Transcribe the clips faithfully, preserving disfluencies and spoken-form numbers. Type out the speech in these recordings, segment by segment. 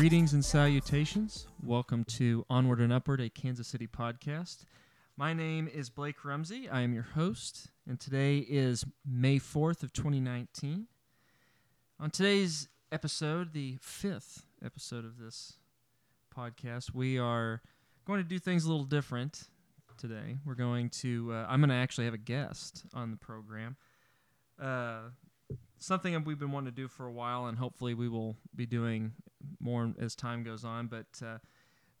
Greetings and salutations. Welcome to Onward and Upward, a Kansas City podcast. My name is Blake Rumsey. I am your host, and today is May fourth of twenty nineteen. On today's episode, the fifth episode of this podcast, we are going to do things a little different today. We're going to, uh, I'm going to actually have a guest on the program. Uh, something that we've been wanting to do for a while, and hopefully we will be doing more as time goes on. But uh,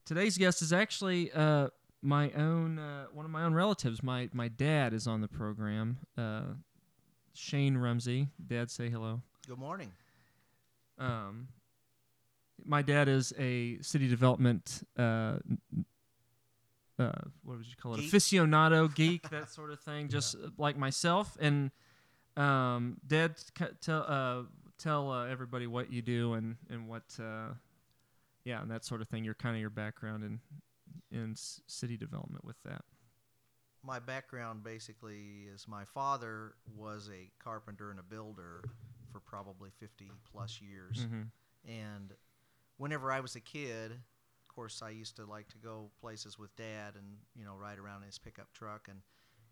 today's guest is actually uh, my own, uh, one of my own relatives. My my dad is on the program. Uh, Shane Rumsey. Dad, say hello. Good morning. Um, my dad is a city development. Uh, uh, what would you call it? Geek? Aficionado, geek, that sort of thing. Just yeah. like myself. And um, Dad, tell. Uh, Tell uh, everybody what you do and and what, uh, yeah, and that sort of thing. Your kind of your background in in c- city development with that. My background basically is my father was a carpenter and a builder for probably fifty plus years, mm-hmm. and whenever I was a kid, of course, I used to like to go places with Dad and you know ride around in his pickup truck. And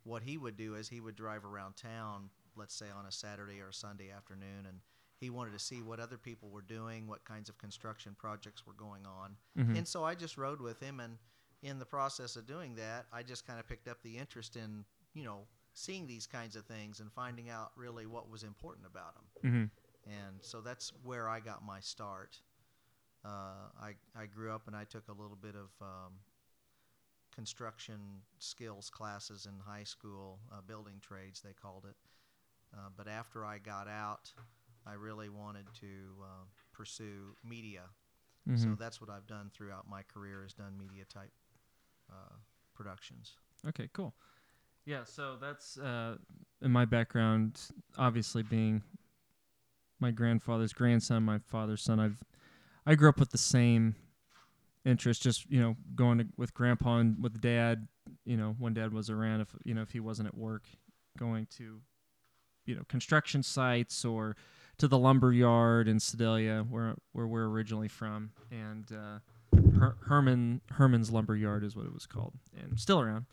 what he would do is he would drive around town, let's say on a Saturday or a Sunday afternoon, and he wanted to see what other people were doing, what kinds of construction projects were going on. Mm-hmm. And so I just rode with him, and in the process of doing that, I just kind of picked up the interest in, you know, seeing these kinds of things and finding out really what was important about them. Mm-hmm. And so that's where I got my start. Uh, I, I grew up and I took a little bit of um, construction skills classes in high school, uh, building trades they called it. Uh, but after I got out, I really wanted to uh, pursue media, mm-hmm. so that's what I've done throughout my career is done media type uh, productions. Okay, cool. Yeah, so that's uh, in my background. Obviously, being my grandfather's grandson, my father's son, I've I grew up with the same interest. Just you know, going to, with grandpa and with Dad. You know, when Dad was around, if you know if he wasn't at work, going to you know construction sites or to the lumber yard in Sedalia, where where we're originally from, and uh, Her- Herman Herman's Lumber Yard is what it was called, and still around.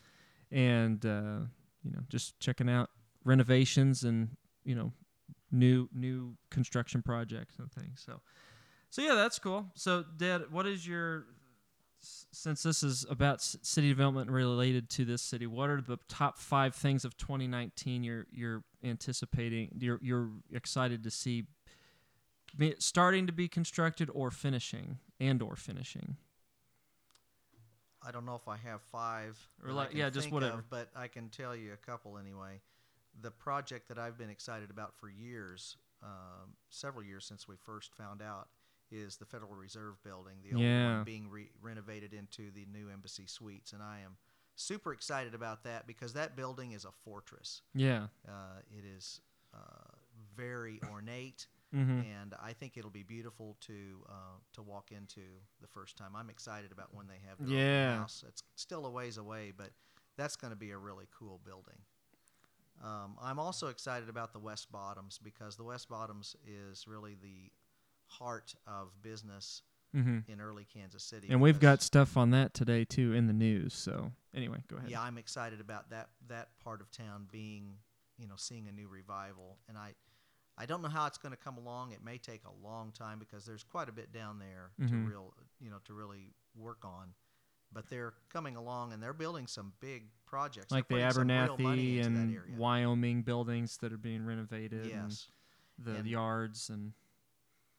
And uh, you know, just checking out renovations and you know, new new construction projects and things. So, so yeah, that's cool. So, Dad, what is your since this is about c- city development related to this city, what are the top five things of twenty nineteen you're you're anticipating, you're you're excited to see be starting to be constructed or finishing and or finishing? I don't know if I have five. Or like, yeah, just whatever. Of, but I can tell you a couple anyway. The project that I've been excited about for years, um, several years since we first found out, is the Federal Reserve building, the yeah. old one being re- renovated into the new Embassy Suites. And I am super excited about that because that building is a fortress. Yeah. Uh, it is uh, very ornate, mm-hmm. and I think it'll be beautiful to uh, to walk into the first time. I'm excited about when they have their yeah. own house. It's still a ways away, but that's going to be a really cool building. Um, I'm also excited about the West Bottoms because the West Bottoms is really the heart of business mm-hmm. in early Kansas City. And we've got stuff on that today, too, in the news. So, anyway, go ahead. Yeah, I'm excited about that that part of town being, you know, seeing a new revival. And I I don't know how it's going to come along. It may take a long time because there's quite a bit down there mm-hmm. to real, you know, to really work on. But they're coming along, and they're building some big projects. Like the Abernathy and Wyoming buildings that are being renovated. Yes. And the and Yards and...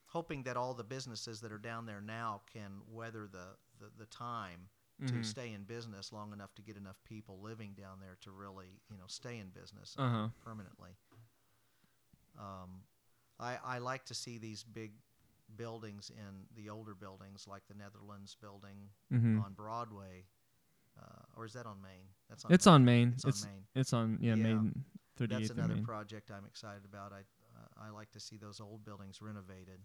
hoping that all the businesses that are down there now can weather the, the, the time mm-hmm. to stay in business long enough to get enough people living down there to really, you know, stay in business uh-huh. permanently. Um, I, I like to see these big buildings in the older buildings, like the Netherlands building mm-hmm. on Broadway, uh, or is that on Main? That's on. It's Main. on Main. It's, it's on Main. It's on yeah, yeah. Main. thirty-eighth That's another Main. project I'm excited about. I uh, I like to see those old buildings renovated.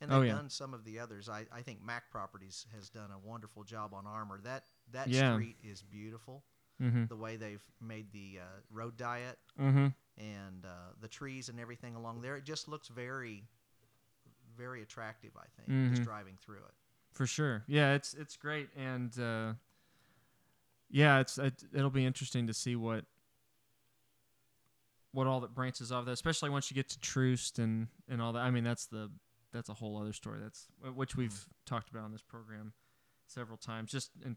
And they've oh, yeah. done some of the others. I, I think Mac Properties has done a wonderful job on Armour. That that yeah. street is beautiful, mm-hmm. the way they've made the uh, road diet mm-hmm. and uh, the trees and everything along there. It just looks very, very attractive, I think, mm-hmm. just driving through it. For sure. Yeah, it's it's great. And uh, yeah, it's it, it'll be interesting to see what what all that branches off of that, especially once you get to Troost and, and all that. I mean, that's the that's a whole other story. That's which we've mm. talked about on this program several times, just in,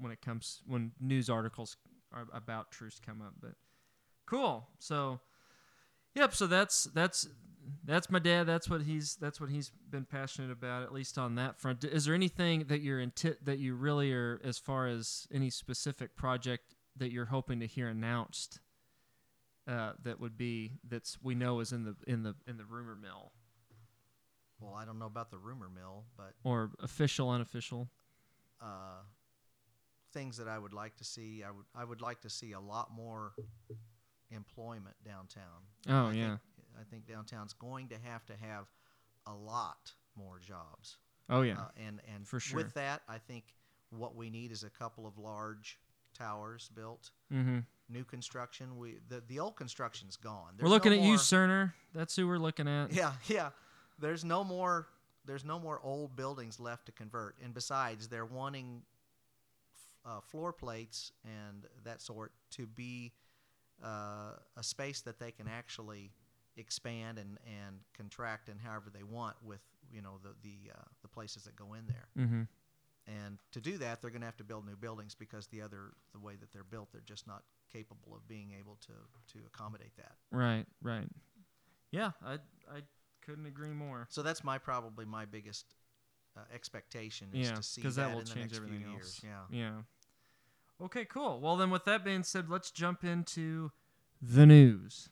when it comes when news articles are about Troost come up. But cool. So yep, so that's that's That's my dad. That's what he's. That's what he's been passionate about, at least on that front. Is there anything that you're inti- that you really are, as far as any specific project that you're hoping to hear announced? Uh, that would be that's we know is in the in the in the rumor mill. Well, I don't know about the rumor mill, but or official, unofficial. Uh, things that I would like to see. I would. I would like to see a lot more employment downtown. Oh I yeah. Think I think downtown's going to have to have a lot more jobs. Oh, yeah. Uh, and and For sure. with that, I think what we need is a couple of large towers built. Mm-hmm. New construction. We The, the old construction's gone. There's we're looking no at more, you, Cerner. That's who we're looking at. Yeah, yeah. There's no more There's no more old buildings left to convert. And besides, they're wanting f- uh, floor plates and that sort to be uh, a space that they can actually expand and, and contract and however they want with, you know, the the, uh, the places that go in there. Mm-hmm. And to do that, they're going to have to build new buildings because the other the way that they're built, they're just not capable of being able to, to accommodate that. Right, right. Yeah, I I couldn't agree more. So that's my probably my biggest uh, expectation is yeah, to see that, that will in the change next everything few else. years. Yeah. Yeah. Okay, cool. Well, then with that being said, let's jump into the news.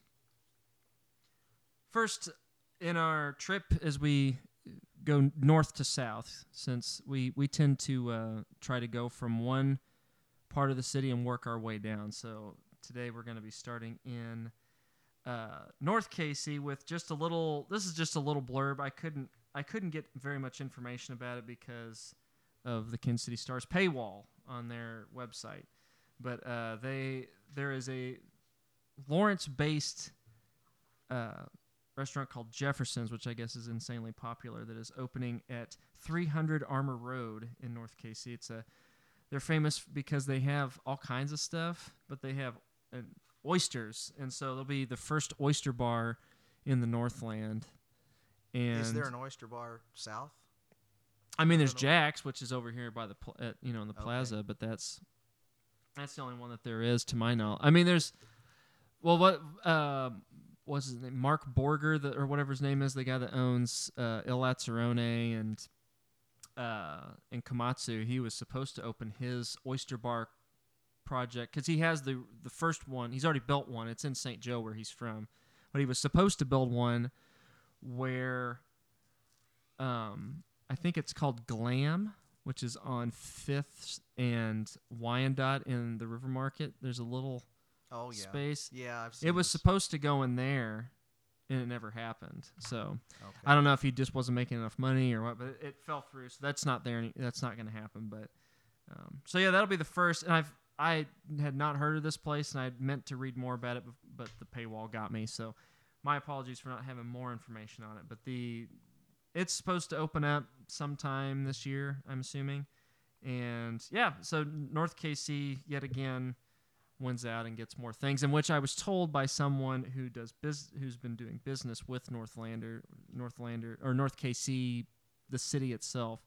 First, in our trip as we go north to south, since we, we tend to uh, try to go from one part of the city and work our way down. So today we're going to be starting in uh, North Casey with just a little. This is just a little blurb. I couldn't I couldn't get very much information about it because of the Kansas City Star's paywall on their website. But uh, they there is a Lawrence-based. Uh, restaurant called Jefferson's, which I guess is insanely popular, that is opening at three hundred Armour Road in North K C. It's a, they're famous because they have all kinds of stuff, but they have uh, oysters, and so they'll be the first oyster bar in the Northland. And is there an oyster bar south? I mean, there's Jack's, which is over here by the pl- at, you know in the okay. plaza, but that's that's the only one that there is to my knowledge. I mean, there's well, what. Uh, What's his name? Mark Borger, the, or whatever his name is, the guy that owns uh, Il Lazzarone and uh, and Komatsu. He was supposed to open his oyster bar project because he has the the first one. He's already built one. It's in Saint Joe where he's from, but he was supposed to build one where um, I think it's called Glam, which is on Fifth and Wyandotte in the River Market. There's a little. Oh yeah, space. Yeah, I've seen it was this. supposed to go in there, and it never happened. So okay. I don't know if he just wasn't making enough money or what, but it, it fell through. So that's not there. Any, that's not going to happen. But um, so yeah, that'll be the first. And I've I had not heard of this place, and I meant to read more about it, but the paywall got me. So my apologies for not having more information on it. But the it's supposed to open up sometime this year, I'm assuming. And yeah, so North K C yet again. Wins out and gets more things, in which I was told by someone who does bus- who's been doing business with Northlander, Northlander or North K C, the city itself,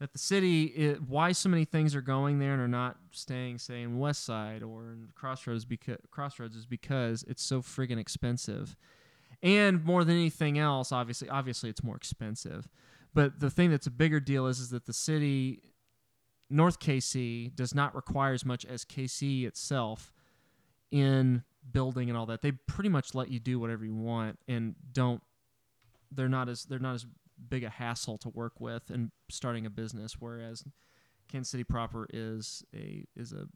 that the city it, why so many things are going there and are not staying, say, in West Side or in Crossroads, because Crossroads is because it's so friggin' expensive, and more than anything else, obviously, obviously it's more expensive, but the thing that's a bigger deal is is that the city. North K C does not require as much as K C itself in building and all that. They pretty much let you do whatever you want and don't. They're not as they're not as big a hassle to work with in starting a business. Whereas Kansas City proper is a is a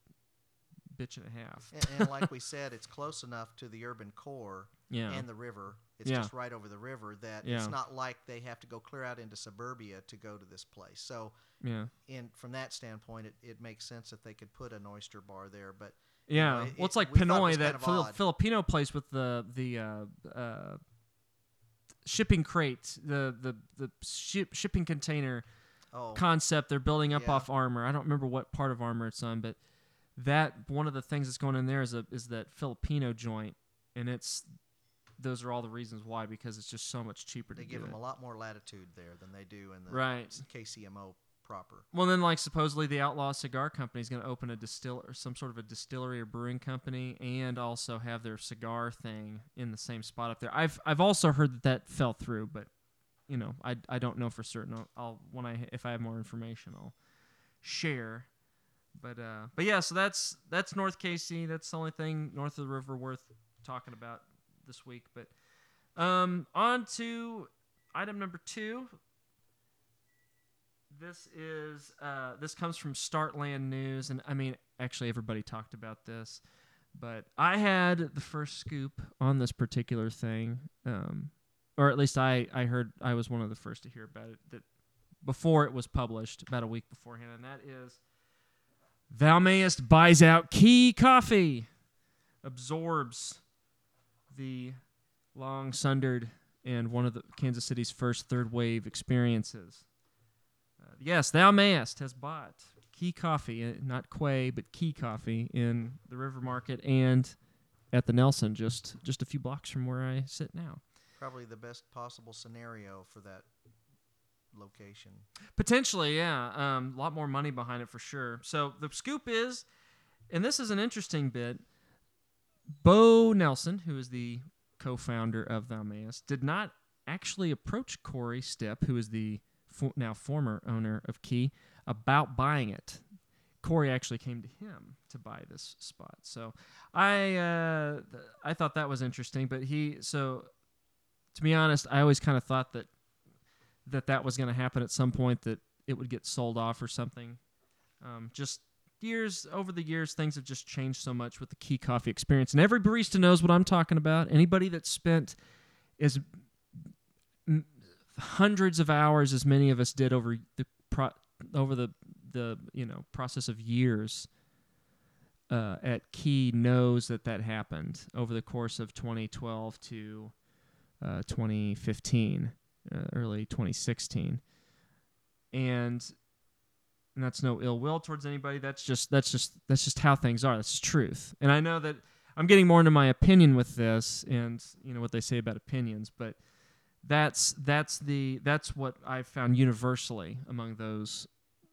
bitch and a half. And, and like we said, it's close enough to the urban core yeah. and the river. It's yeah. just right over the river that yeah. it's not like they have to go clear out into suburbia to go to this place. So yeah. in, from that standpoint, it, it makes sense that they could put an oyster bar there. But yeah, you know, it, well, it's like Pinoy, it that Fili- Filipino place with the the uh, uh, shipping crate, the the, the ship, shipping container oh. concept they're building up yeah. off Armour. I don't remember what part of Armour it's on, but that one of the things that's going in there is a is that Filipino joint, and it's those are all the reasons why, because it's just so much cheaper they to do. They give them it. a lot more latitude there than they do in the right. K C M O proper. Well, then, like, supposedly the Outlaw Cigar Company is going to open a distill or some sort of a distillery or brewing company, and also have their cigar thing in the same spot up there. I've I've also heard that that fell through, but you know, I, I don't know for certain. I'll, I'll when I if I have more information, I'll share. But uh, but yeah, so that's that's North K C. That's the only thing north of the river worth talking about this week. But um, on to item number two. This is uh, this comes from Startland News, and I mean, actually, everybody talked about this, but I had the first scoop on this particular thing, um, or at least I, I heard I was one of the first to hear about it that before it was published, about a week beforehand, and that is Thou Mayest buys out Key Coffee, absorbs the long sundered and one of the Kansas City's first third wave experiences. Yes, Thou Mayest has bought Key Coffee, not Quay, but Key Coffee in the River Market and at the Nelson, just just a few blocks from where I sit now. Probably the best possible scenario for that location. Potentially, yeah. A um, lot more money behind it for sure. So the scoop is, and this is an interesting bit, Beau Nelson, who is the co-founder of Thou Mayest, did not actually approach Corey Stepp, who is the For now former owner of Key, about buying it. Corey actually came to him to buy this spot. So I uh, th- I thought that was interesting. But he so to be honest, I always kind of thought that that that was going to happen at some point, that it would get sold off or something. Um, just years over the years, things have just changed so much with the Key Coffee experience, and every barista knows what I'm talking about. Anybody that's spent is m- hundreds of hours, as many of us did over the pro- over the the you know process of years uh, at Key, knows that that happened over the course of twenty twelve to uh, twenty fifteen, uh, early twenty sixteen, and, and that's no ill will towards anybody. That's just that's just that's just how things are. That's the truth. And I know that I'm getting more into my opinion with this, and you know what they say about opinions, but. That's that's the that's what I've found universally among those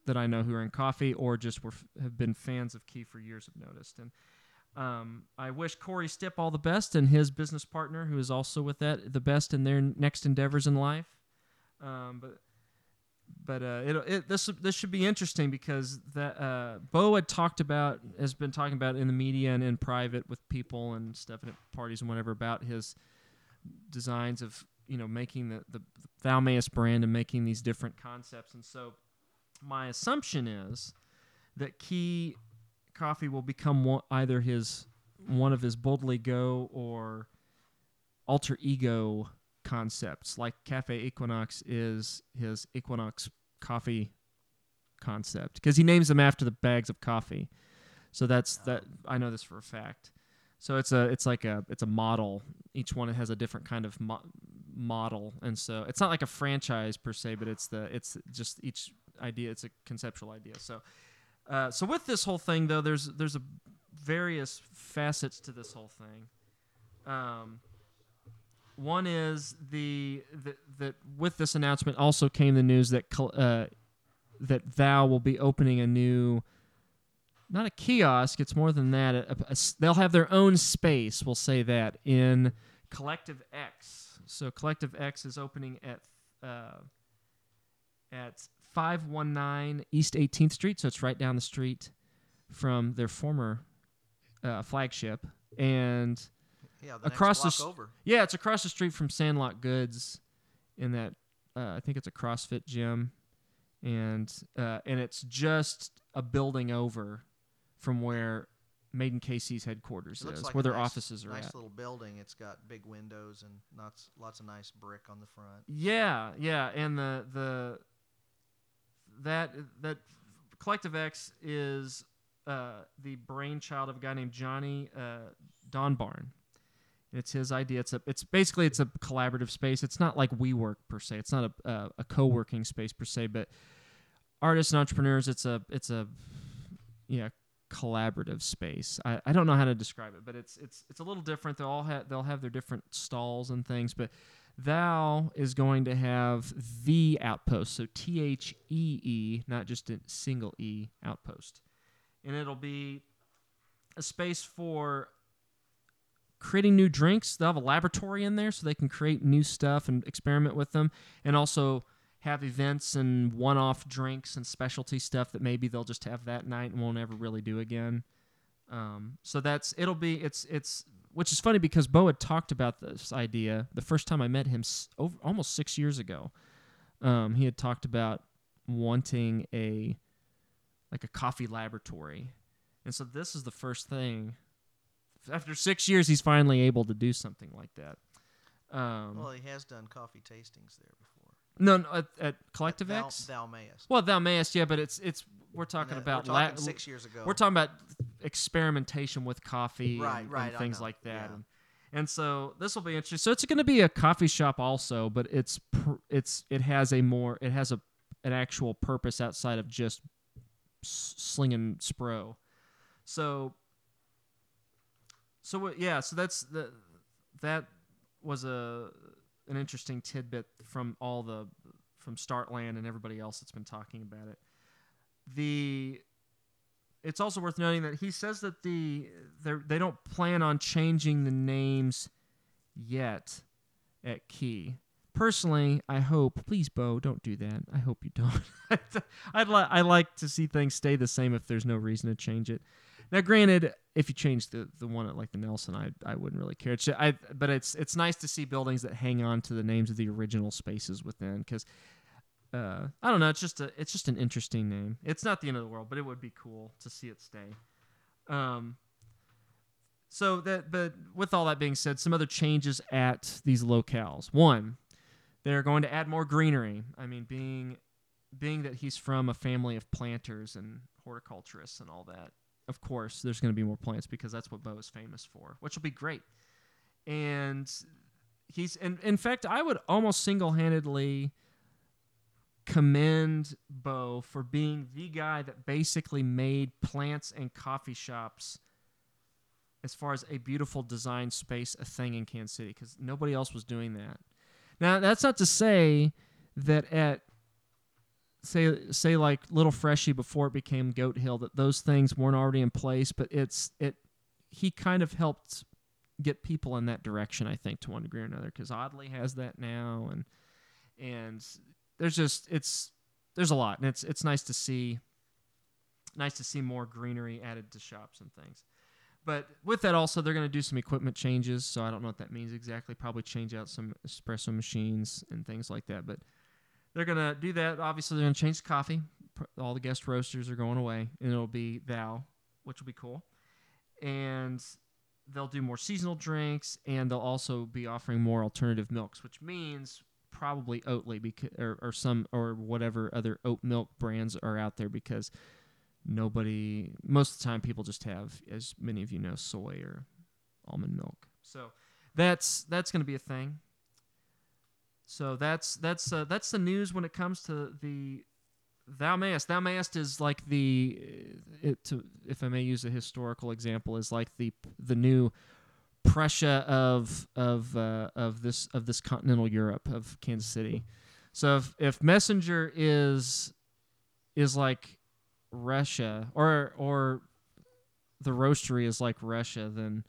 that I know who are in coffee or just were have been fans of Key for years have noticed. And um, I wish Corey Stepp all the best and his business partner, who is also with that, the best in their next endeavors in life. Um, but but uh, it, it this this should be interesting because that uh, Beau had talked about has been talking about in the media and in private with people and stuff and at parties and whatever about his designs of. You know, making the, the Thou Mayest brand and making these different concepts. And so my assumption is that Key Coffee will become one, either his one of his Boldly Go or alter ego concepts, like Cafe Equinox is his Equinox coffee concept, because he names them after the bags of coffee. So that's that. I know this for a fact. So it's a it's like a it's a model. Each one has a different kind of mo- model, and so it's not like a franchise per se, but it's the it's just each idea. It's a conceptual idea. So, uh, so with this whole thing though, there's there's a various facets to this whole thing. Um, one is the that that with this announcement also came the news that uh, that Thou will be opening a new. Not a kiosk, it's more than that. A, a, a, they'll have their own space, we'll say that, in Collective X. So Collective X is opening at uh, at five nineteen East eighteenth Street, so it's right down the street from their former uh, flagship. And yeah, the across next block the, over. Yeah, it's across the street from Sandlot Goods in that, uh, I think it's a CrossFit gym. And uh, and it's just a building over from where Made in K C's headquarters is, like where their nice, offices are nice at. Nice little building. It's got big windows and lots lots of nice brick on the front. Yeah, yeah, and the the that that Collective X is uh, the brainchild of a guy named Johnny uh, Donbarn. It's his idea. It's a. It's basically it's a collaborative space. It's not like WeWork per se. It's not a uh, a co-working space per se, but artists and entrepreneurs, it's a it's a yeah collaborative space. I, I don't know how to describe it, but it's it's it's a little different. They'll all have they'll have their different stalls and things, but Thou is going to have the outpost, so T H E E, not just a single E, outpost, and it'll be a space for creating new drinks. They'll have a laboratory in there so they can create new stuff and experiment with them, and also have events and one-off drinks and specialty stuff that maybe they'll just have that night and won't ever really do again. Um, so that's it'll be it's it's which is funny because Beau had talked about this idea the first time I met him over, almost six years ago. Um, he had talked about wanting a like a coffee laboratory, and so this is the first thing. After six years, he's finally able to do something like that. Um, well, he has done coffee tastings there before. No, no, at, at Collective at thou, X. Thou Mayest. Well, Thou Mayest, yeah, but it's it's we're talking no, about we're talking la- six years ago. We're talking about experimentation with coffee, right, and, right, and things like that, yeah. and, and so this will be interesting. So it's going to be a coffee shop also, but it's pr- it's it has a more it has a an actual purpose outside of just s- slinging Spro. So so what, yeah, so that's the that was a. an interesting tidbit from all the from Startland and everybody else that's been talking about it. The it's also worth noting that he says that the they don't plan on changing the names yet at Key. Personally, I hope, please, Beau, don't do that. I hope you don't. I'd li- I like to see things stay the same if there's no reason to change it. Now, granted, if you change the, the one at like the Nelson, I I wouldn't really care. It's, I but it's it's nice to see buildings that hang on to the names of the original spaces within, because uh, I don't know. It's just a it's just an interesting name. It's not the end of the world, but it would be cool to see it stay. Um. So that but with all that being said, some other changes at these locales. One, they're going to add more greenery. I mean, being being that he's from a family of planters and horticulturists and all that. Of course, there's going to be more plants because that's what Beau is famous for, which will be great. And he's, and in fact, I would almost single-handedly commend Beau for being the guy that basically made plants and coffee shops, as far as a beautiful design space, a thing in Kansas City, because nobody else was doing that. Now, that's not to say that at Say, say like Little Freshie before it became Goat Hill, that those things weren't already in place, but it's it. He kind of helped get people in that direction, I think, to one degree or another, because Oddly has that now, and and there's just it's there's a lot, and it's it's nice to see, nice to see more greenery added to shops and things. But with that, also they're going to do some equipment changes, so I don't know what that means exactly. Probably change out some espresso machines and things like that, but. They're going to do that. Obviously, they're going to change the coffee. All the guest roasters are going away, and it'll be Thou, which will be cool. And they'll do more seasonal drinks, and they'll also be offering more alternative milks, which means probably Oatly because, or, or some or whatever other oat milk brands are out there, because nobody – most of the time people just have, as many of you know, soy or almond milk. So that's that's going to be a thing. So that's that's uh, that's the news when it comes to the Thou Mayest. Thou Mayest is like the, it, to, if I may use a historical example, is like the the new Prussia of of uh, of this of this continental Europe of Kansas City. So if, if Messenger is is like Russia, or or the roastery is like Russia, then.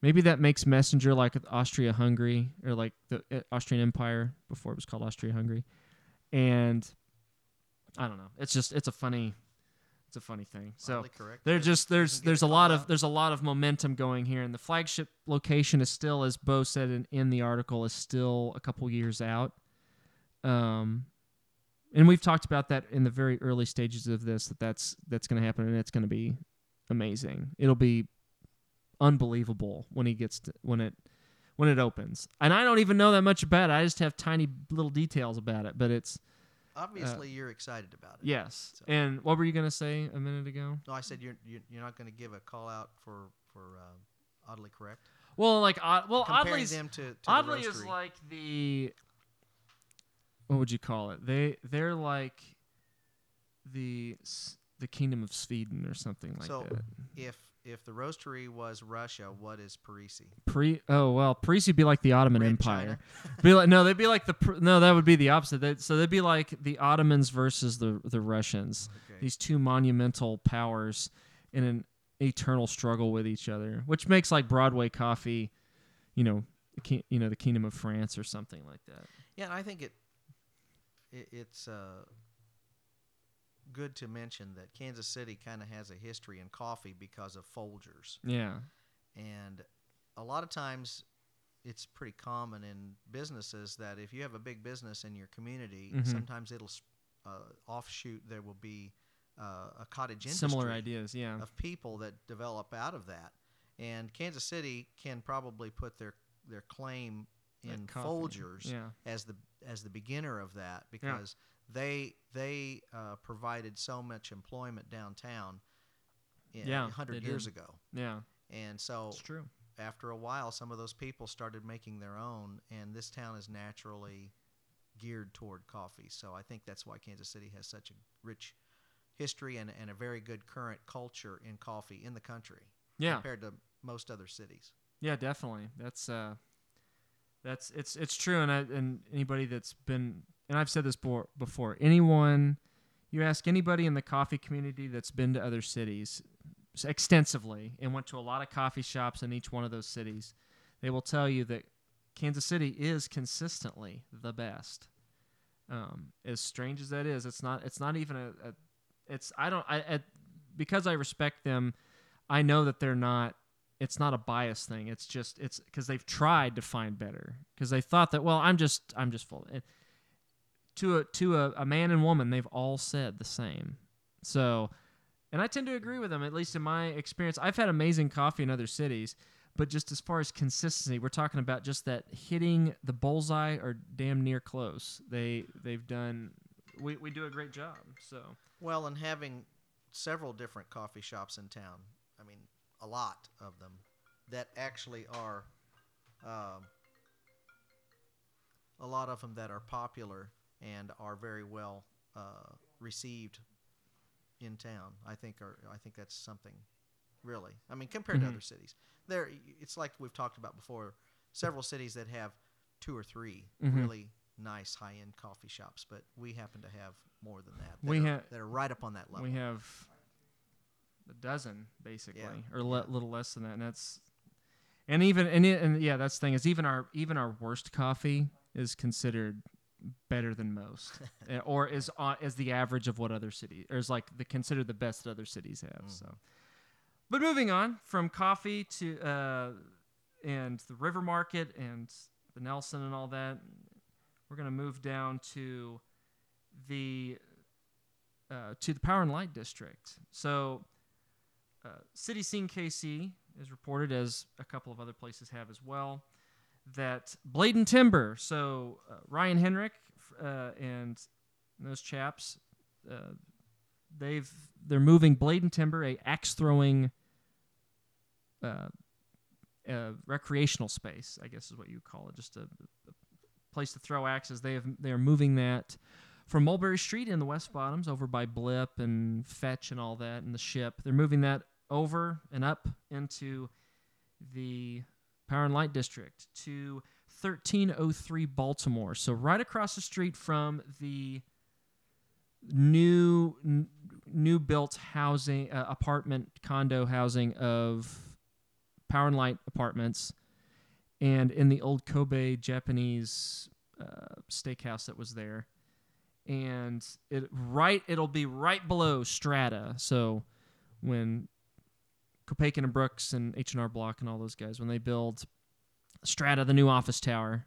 Maybe that makes Messenger like Austria-Hungary, or like the Austrian Empire before it was called Austria-Hungary, and I don't know. It's just it's a funny, it's a funny thing. So they're just there's there's a lot of there's a lot of momentum going here, and the flagship location is still, as Beau said in, in the article, is still a couple years out. Um, and we've talked about that in the very early stages of this that that's that's going to happen, and it's going to be amazing. It'll be. Unbelievable when he gets to, when it when it opens, and I don't even know that much about it. I just have tiny little details about it, but it's obviously uh, you're excited about it. Yes. So. And what were you gonna say a minute ago? No, I said you're you're not gonna give a call out for for uh, Oddly Correct. Well, like uh, well, Oddly them to, to Oddly the is like the what would you call it? They they're like the the Kingdom of Sweden or something like so that. So if if the roastery was Russia, what is Parisi? Pre oh well, Parisi would be like the Ottoman Red Empire. be like no, they'd be like the no, that would be the opposite. They'd, so they'd be like the Ottomans versus the the Russians. Okay. These two monumental powers in an eternal struggle with each other, which makes like Broadway coffee, you know, you know, the Kingdom of France or something like that. Yeah, and I think it, it it's uh, good to mention that Kansas City kind of has a history in coffee because of Folgers. Yeah, and a lot of times it's pretty common in businesses that if you have a big business in your community, mm-hmm. sometimes it'll uh, offshoot. There will be Uh, a cottage industry. Similar ideas, yeah. Of people that develop out of that. And Kansas City can probably put their, their claim in Folgers yeah. as the as the beginner of that because yeah. they they uh, provided so much employment downtown in yeah, one hundred years did. ago. Yeah. And so it's true. After a while, some of those people started making their own, and this town is naturally geared toward coffee. So I think that's why Kansas City has such a rich history and, and a very good current culture in coffee in the country yeah. compared to most other cities. Yeah, definitely. That's uh, that's it's it's true. And I, and anybody that's been and I've said this before, before. Anyone you ask anybody in the coffee community that's been to other cities extensively and went to a lot of coffee shops in each one of those cities, they will tell you that Kansas City is consistently the best. Um, as strange as that is, it's not it's not even a, a It's I don't I, I because I respect them. I know that they're not. It's not a bias thing. It's just it's because they've tried to find better because they thought that well I'm just I'm just full. And to a to a, a man and woman they've all said the same. So, and I tend to agree with them at least in my experience. I've had amazing coffee in other cities, but just as far as consistency, we're talking about just that hitting the bullseye or damn near close. They they've done. We we do a great job. So well, and having several different coffee shops in town. I mean, a lot of them that actually are um, a lot of them that are popular and are very well uh, received in town. I think are I think that's something really. I mean, compared mm-hmm. to other cities, there it's like we've talked about before. Several cities that have two or three mm-hmm. really nice high-end coffee shops, but we happen to have more than that. That, we are, ha- that are right up on that level. We have a dozen, basically, yeah. or a le- little less than that. And that's, and even and, it, and yeah, that's the thing is even our even our worst coffee is considered better than most, or is uh, is the average of what other cities or is like the considered the best that other cities have. Mm. So, but moving on from coffee to uh, and the River Market and the Nelson and all that. We're going to move down to the uh, to the Power and Light District. So uh, City Scene K C is reported, as a couple of other places have as well, that Blade and Timber, so uh, Ryan Henrik uh, and those chaps, uh, they've, they're moving Blade and Timber, a axe-throwing uh, uh, recreational space, I guess is what you call it, just a, a place to throw axes. They have they are moving that from Mulberry Street in the West Bottoms over by Blip and Fetch and all that and the Ship. They're moving that over and up into the Power and Light District to thirteen oh three Baltimore. So right across the street from the new n- new built housing uh, apartment condo housing of Power and Light Apartments. And in the old Kobe Japanese uh, steakhouse that was there, and it right it'll be right below Strata. So when Copakin and Brooks and H and R Block and all those guys, when they build Strata, the new office tower,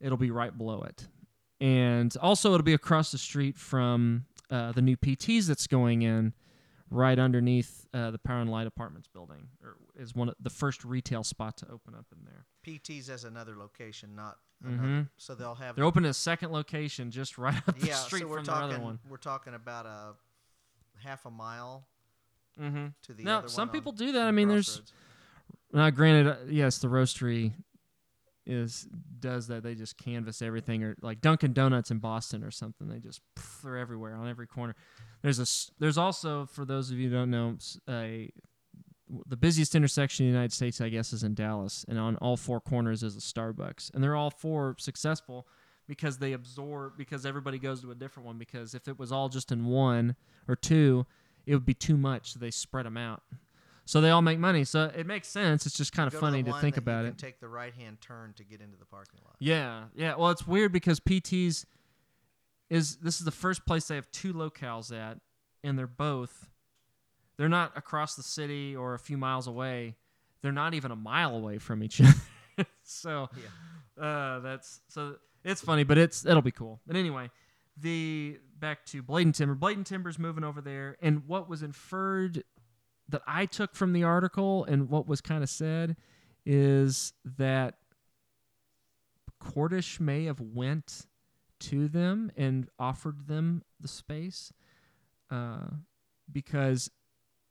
it'll be right below it. And also it'll be across the street from uh, the new P Ts that's going in, right underneath uh, the Power and Light Apartments building, or is one of the first retail spot to open up in there. P Ts as another location, not another. Mm-hmm. So they'll have... They're opening a second location just right up yeah, the street so from talking, the other one. We're talking about a half a mile mm-hmm. to the now, other one. Some people do that. I mean, there's... Now, granted, uh, yes, the roastery is does that. They just canvas everything, or like Dunkin' Donuts in Boston or something. They just pff, they're everywhere on every corner. There's a there's also, for those of you who don't know, a the busiest intersection in the United States, I guess, is in Dallas, and on all four corners is a Starbucks, and they're all four successful because they absorb, because everybody goes to a different one, because if it was all just in one or two, it would be too much, so they spread them out. So they all make money, so it makes sense. It's just kind of funny to, to think about it. You can take the right-hand turn to get into the parking lot. Yeah, yeah. Well, it's weird because P T's is this is the first place they have two locales at, and they're both. They're not across the city or a few miles away. They're not even a mile away from each other. so yeah. uh, that's so it's funny, but it's it'll be cool. But anyway, the back to Blade and Timber. Blade and Timber's moving over there, and what was inferred that I took from the article and what was kind of said is that Cordish may have went to them and offered them the space uh, because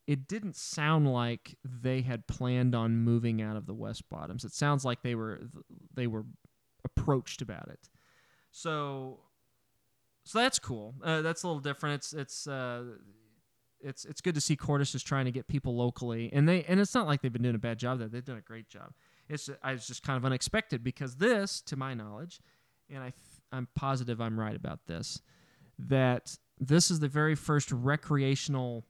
it didn't sound like they had planned on moving out of the West Bottoms. It sounds like they were they were approached about it. So, so that's cool. Uh, that's a little different. It's it's. Uh, It's it's good to see Cordish is trying to get people locally, and they and it's not like they've been doing a bad job there. They've done a great job. It's just, I was just kind of unexpected because this, to my knowledge, and I th- I'm positive I'm right about this, that this is the very first recreational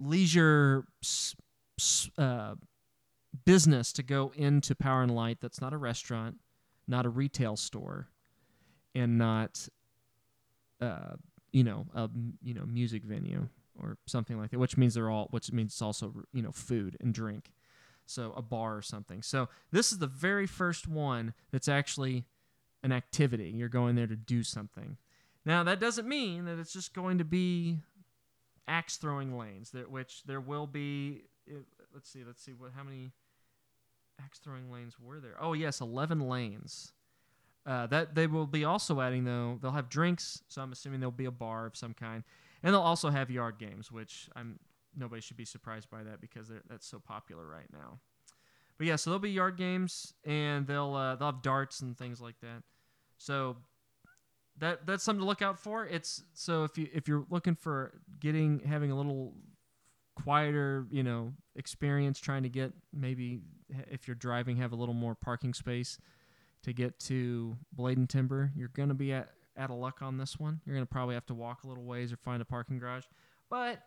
leisure uh, business to go into Power and Light that's not a restaurant, not a retail store, and not. Uh, you know, a you know, music venue or something like that, which means they're all, which means it's also, you know, food and drink. So a bar or something. So this is the very first one that's actually an activity. You're going there to do something. Now that doesn't mean that it's just going to be axe throwing lanes, that which there will be, it, let's see, let's see what, how many axe throwing lanes were there? Oh yes, eleven lanes. Uh, that they will be also adding, though, they'll have drinks, so I'm assuming there'll be a bar of some kind. And they'll also have yard games, which I'm nobody should be surprised by that because that's so popular right now. But yeah, so there'll be yard games, and they'll uh, they'll have darts and things like that. So that that's something to look out for. It's so if you if you're looking for getting having a little quieter, you know, experience, trying to get maybe if you're driving have a little more parking space to get to Blade and Timber, you're going to be at, out of luck on this one. You're going to probably have to walk a little ways or find a parking garage. But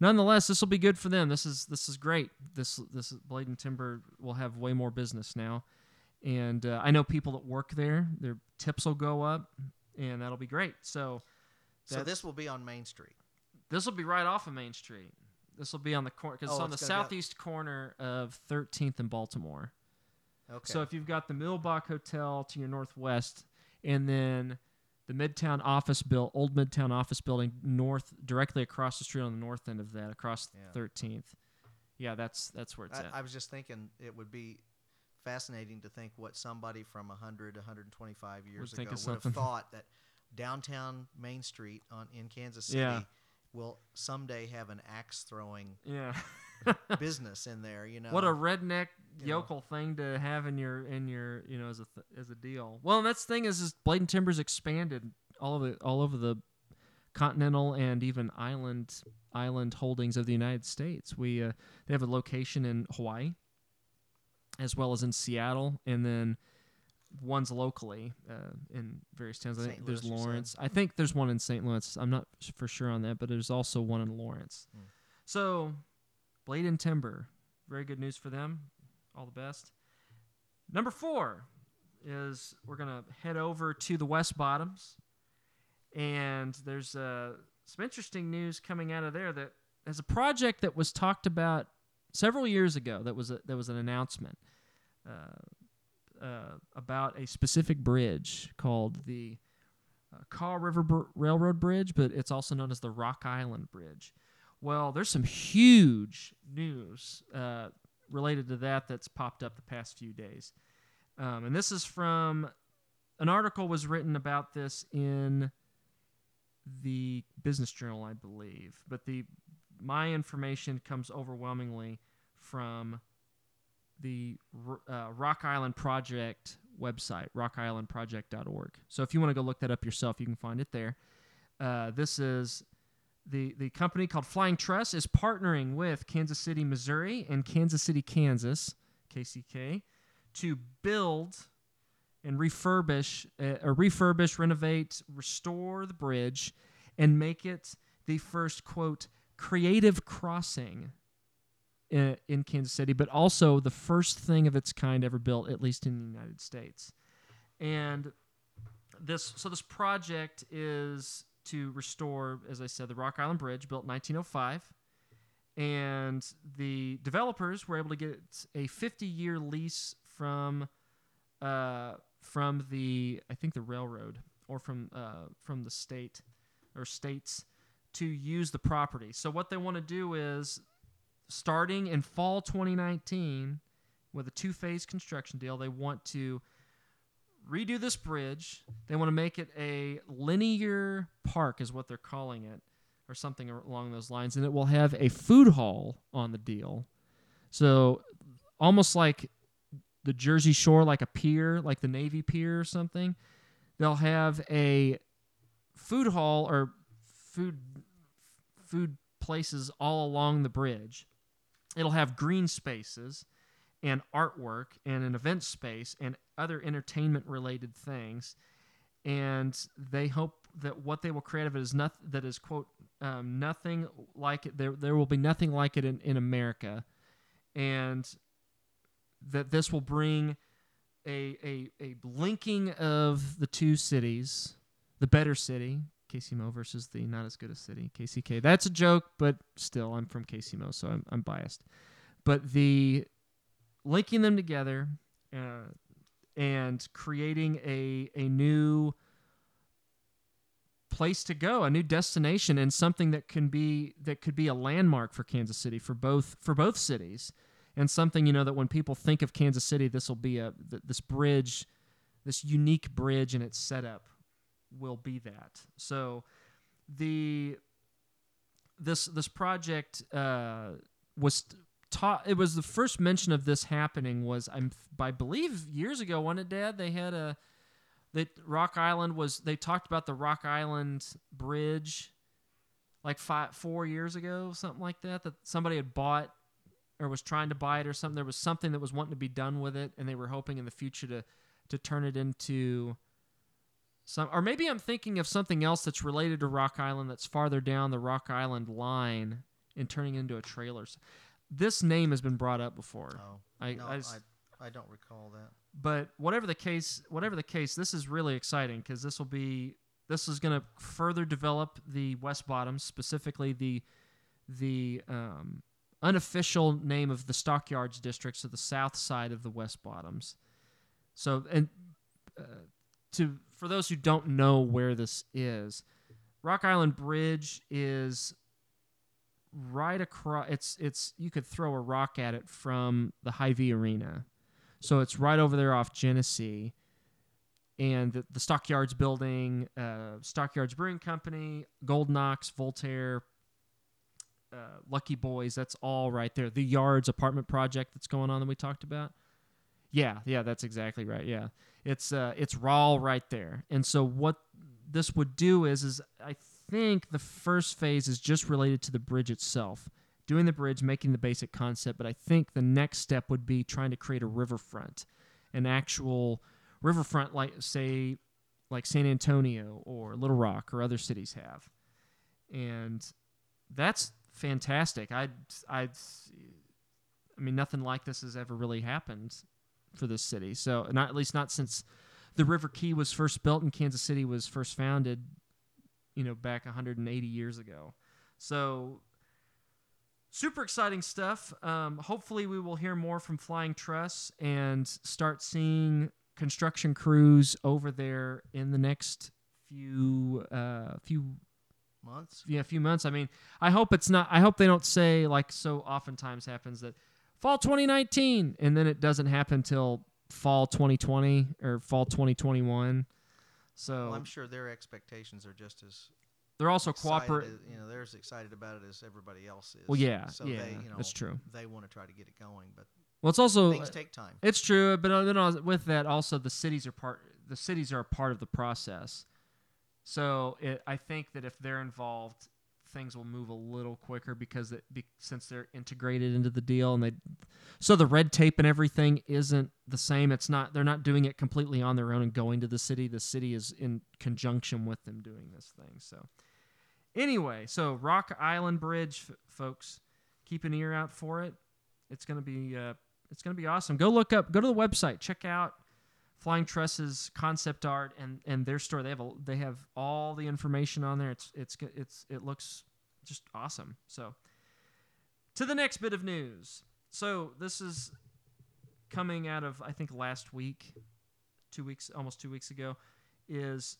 nonetheless, this will be good for them. This is this is great. This this Blade and Timber will have way more business now. And uh, I know people that work there. Their tips will go up, and that'll be great. So, so this will be on Main Street. This will be right off of Main Street. This will be on the corner, because oh, it's on it's the southeast corner of thirteenth and Baltimore. Okay. So if you've got the Millbach Hotel to your northwest, and then the Midtown office build, old Midtown office building north, directly across the street on the north end of that, across yeah. thirteenth. Yeah, that's that's where it's I, at. I was just thinking it would be fascinating to think what somebody from one hundred, one twenty-five years would ago would something. have thought that downtown Main Street on in Kansas City yeah. will someday have an axe-throwing yeah. business in there. You know, what a redneck You yokel know. thing to have in your in your you know as a th- as a deal. Well, and that's the thing is, is Blade and Timber's expanded all over all over the continental and even island island holdings of the United States. We uh, they have a location in Hawaii, as well as in Seattle, and then one's locally uh, in various towns. I think there's Lawrence. I think there's one in Saint Louis. I'm not for sure on that, but there's also one in Lawrence. Mm. So, Blade and Timber, very good news for them. All the best. Number four is we're going to head over to the West Bottoms. And there's uh, some interesting news coming out of there that as a project that was talked about several years ago, that was a, there was an announcement uh, uh, about a specific bridge called the uh, Kaw River Br- Railroad Bridge, but it's also known as the Rock Island Bridge. Well, there's some huge news uh related to that that's popped up the past few days. Um, and this is from an article was written about this in the Business Journal, I believe. But the my information comes overwhelmingly from the uh, Rock Island Project website, rock island project dot org. So if you want to go look that up yourself, you can find it there. Uh, this is the the company called Flying Trust is partnering with Kansas City, Missouri, and Kansas City, Kansas, K C K, to build and refurbish, uh, or refurbish, renovate, restore the bridge, and make it the first, quote, creative crossing in, in Kansas City, but also the first thing of its kind ever built, at least in the United States. And this, so this project is to restore, as I said, the Rock Island Bridge, built in nineteen oh five. And the developers were able to get a fifty-year lease from uh, from the, I think, the railroad, or from uh, from the state or states, to use the property. So what they want to do is, starting in fall twenty nineteen, with a two-phase construction deal, they want to redo this bridge. They want to make it a linear park, is what they're calling it, or something along those lines, and it will have a food hall on the deal. So almost like the Jersey Shore, like a pier, like the Navy Pier or something, they'll have a food hall or food food places all along the bridge. It'll have green spaces and artwork and an event space and other entertainment-related things. And they hope that what they will create of it is nothing that is, quote, um, nothing like it. There, there will be nothing like it in, in America, and that this will bring a, a a linking of the two cities, the better city, K C M O, versus the not as good a city, K C K. That's a joke, but still, I'm from K C M O, so I'm I'm biased. But the linking them together uh, and creating a a new place to go, a new destination, and something that can be that could be a landmark for Kansas City, for both for both cities, and something, you know, that when people think of Kansas City, this will be a this bridge, this unique bridge, and its setup will be that. So the this this project uh, was taught. It was the first mention of this happening was I'm I believe years ago. Wasn't it, Dad? They had a That Rock Island was, they talked about the Rock Island Bridge like five, four years ago, something like that, that somebody had bought or was trying to buy it or something. There was something that was wanting to be done with it, and they were hoping in the future to, to turn it into some, or maybe I'm thinking of something else that's related to Rock Island that's farther down the Rock Island line and turning it into a trailer. This name has been brought up before. Oh, I, no, I, just, I, I don't recall that. But whatever the case, whatever the case, this is really exciting because this will be this is going to further develop the West Bottoms, specifically the the um, unofficial name of the Stockyards District, so the south side of the West Bottoms. So, and uh, to for those who don't know where this is, Rock Island Bridge is right across. It's it's you could throw a rock at it from the Hy-Vee Arena. So it's right over there off Genesee, and the, the Stockyards building, uh, Stockyards Brewing Company, Golden Ox, Voltaire, uh, Lucky Boys, that's all right there. The Yards apartment project that's going on that we talked about. Yeah, yeah, that's exactly right, yeah. It's uh, it's raw right there. And so what this would do is, is I think the first phase is just related to the bridge itself. Doing the bridge, making the basic concept, but I think the next step would be trying to create a riverfront, an actual riverfront like, say, like San Antonio or Little Rock or other cities have. And that's fantastic. I, I, I mean, nothing like this has ever really happened for this city. So, not at least not since the River Key was first built and Kansas City was first founded, you know, back one hundred eighty years ago. So... super exciting stuff. Um, hopefully we will hear more from Flying Truss and start seeing construction crews over there in the next few uh, few months. Yeah, a few months. I mean, I hope it's not. I hope they don't say, like so oftentimes happens, that fall twenty nineteen, and then it doesn't happen till fall twenty twenty or fall twenty twenty-one. So well, I'm sure their expectations are just as. They're also cooperative. You know, they're as excited about it as everybody else is. Well, yeah, so yeah, they, you know, that's true. They want to try to get it going, but Well, it's also things take time. It's true, but then with that, also the cities are part. The cities are a part of the process. So it, I think that if they're involved, things will move a little quicker because it, be, since they're integrated into the deal and they, so the red tape and everything isn't the same. It's not, they're not doing it completely on their own and going to the city. The city is in conjunction with them doing this thing. So anyway, so Rock Island Bridge, f- folks, keep an ear out for it. It's going to be, uh, it's going to be awesome. Go look up, go to the website, check out Flying Trust's concept art and, and their store. They have a, they have all the information on there. It's it's it's it looks just awesome. So to the next bit of news. So this is coming out of I think last week, two weeks almost two weeks ago, is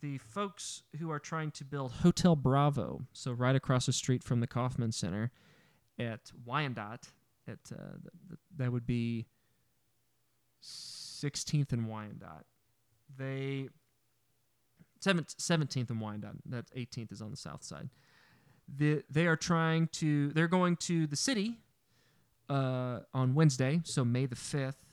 the folks who are trying to build Hotel Bravo. So right across the street from the Kauffman Center at Wyandotte, at uh, th- that would be sixteenth and Wyandotte. They seventeenth and Wyandotte. That's eighteenth is on the south side. The, they are trying to they're going to the city uh, on Wednesday, so May the fifth.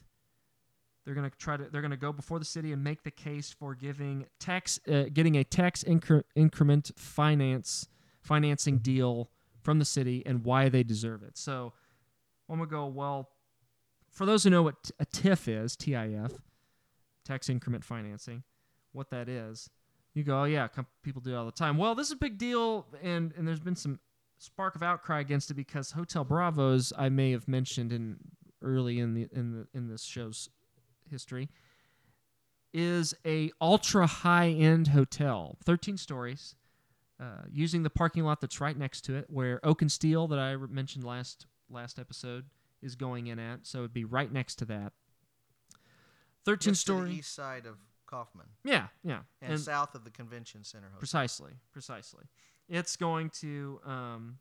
They're going to try to they're going to go before the city and make the case for giving tax uh, getting a tax incre- increment finance financing deal from the city and why they deserve it. So I'm going to go well for those who know what a T I F is, T I F, tax increment financing, what that is, you go, oh yeah, com- people do it all the time. Well, this is a big deal, and, and there's been some spark of outcry against it because Hotel Bravo's, I may have mentioned in early in the in the in this show's history, is a ultra high end hotel, thirteen stories, uh, using the parking lot that's right next to it, where Oak and Steel that I mentioned last last episode is going in at, so it'd be right next to that. thirteen just story to the east side of Kauffman. Yeah, yeah, and, and south of the Convention Center. Hotel. Precisely, precisely. It's going to, um,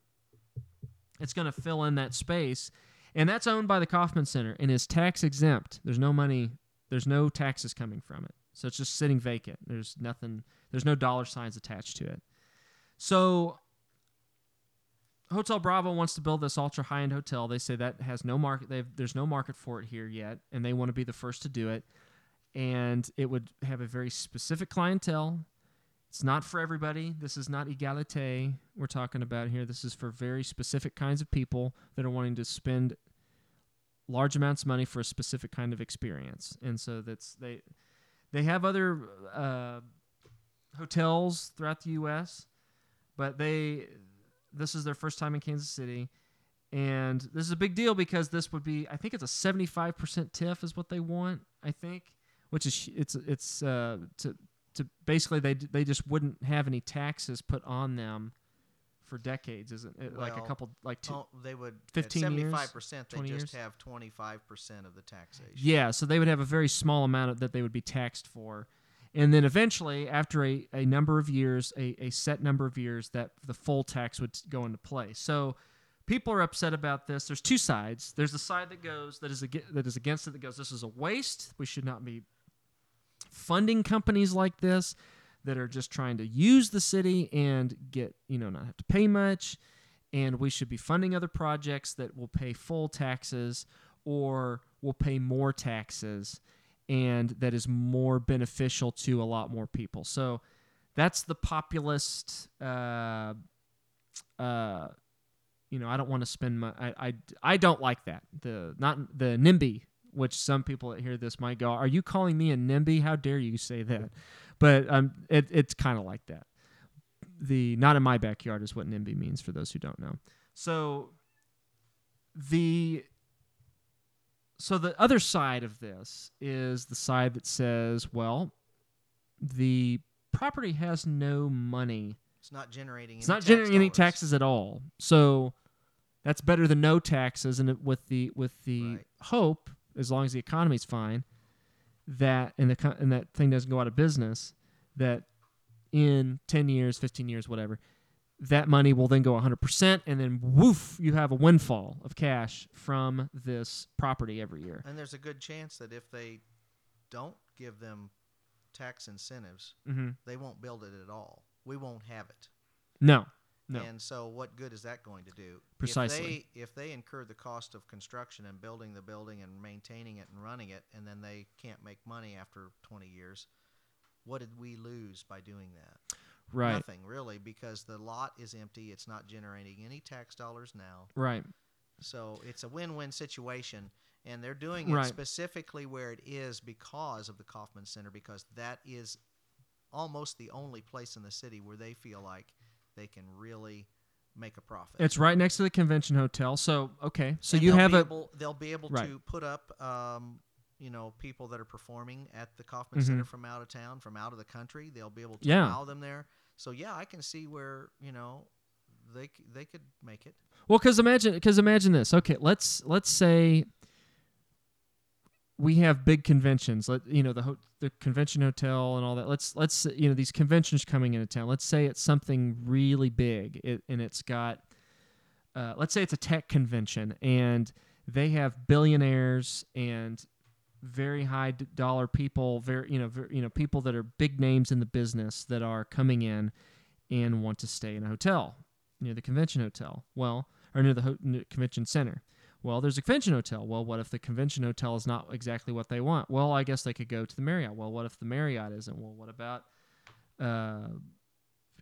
it's going to fill in that space, and that's owned by the Kauffman Center and is tax exempt. There's no money. There's no taxes coming from it, so it's just sitting vacant. There's nothing. There's no dollar signs attached to it. So Hotel Bravo wants to build this ultra high-end hotel. They say that has no market. They've, there's no market for it here yet, and they want to be the first to do it. And it would have a very specific clientele. It's not for everybody. This is not egalite we're talking about here. This is for very specific kinds of people that are wanting to spend large amounts of money for a specific kind of experience. And so that's they they have other uh, hotels throughout the U S, but they... This is their first time in Kansas City, and this is a big deal because this would be, I think it's a seventy-five percent T I F is what they want, I think, which is, it's, it's uh, to, to basically they they just wouldn't have any taxes put on them for decades, isn't it? Well, like a couple, like two, oh, they would, fifteen at seventy-five percent, years, they just years? Have twenty-five percent of the taxation. Yeah, so they would have a very small amount of, that they would be taxed for. And then eventually, after a, a number of years, a, a set number of years, that the full tax would go into play. So people are upset about this. There's two sides. There's the side that goes that is ag- that is against it, that goes, this is a waste. We should not be funding companies like this that are just trying to use the city and get, you know, not have to pay much. And we should be funding other projects that will pay full taxes or will pay more taxes, and that is more beneficial to a lot more people. So that's the populist, uh, uh, you know, I don't want to spend my, I, I, I don't like that. The, not the NIMBY, which some people that hear this might go, are you calling me a NIMBY? How dare you say that? But um, it, it's kind of like that. The not in my backyard is what NIMBY means for those who don't know. So the... So the other side of this is the side that says, well, the property has no money. It's not generating any It's not tax generating dollars. any taxes at all. So that's better than no taxes, and with the with the right. hope, as long as the economy's fine, that and the and that thing doesn't go out of business, that in ten years, fifteen years, whatever, that money will then go one hundred percent, and then woof, you have a windfall of cash from this property every year. And there's a good chance that if they don't give them tax incentives, mm-hmm. they won't build it at all. We won't have it. No. No. And so what good is that going to do? Precisely. If they, if they incur the cost of construction and building the building and maintaining it and running it, and then they can't make money after twenty years, what did we lose by doing that? Right. Nothing, really, because the lot is empty. It's not generating any tax dollars now. Right. So it's a win-win situation, and they're doing it right. specifically where it is because of the Kauffman Center, because that is almost the only place in the city where they feel like they can really make a profit. It's right next to the Convention Hotel. So, okay. So and you have a... Able, they'll be able right. to put up, um, you know, people that are performing at the Kauffman mm-hmm. Center from out of town, from out of the country. They'll be able to yeah. allow them there. So, yeah, I can see where, you know, they they could make it. Well, because imagine, because imagine this. Okay, let's let's say we have big conventions. Let you know the ho- the Convention Hotel and all that. Let's let's you know these conventions coming into town. Let's say it's something really big, it, and it's got. Uh, let's say it's a tech convention, and they have billionaires and very high d- dollar people. Very you know ver- you know people that are big names in the business that are coming in and want to stay in a hotel near the Convention Hotel. Well. Or near the ho- Convention Center. Well, there's a Convention Hotel. Well, what if the Convention Hotel is not exactly what they want? Well, I guess they could go to the Marriott. Well, what if the Marriott isn't? Well, what about, uh,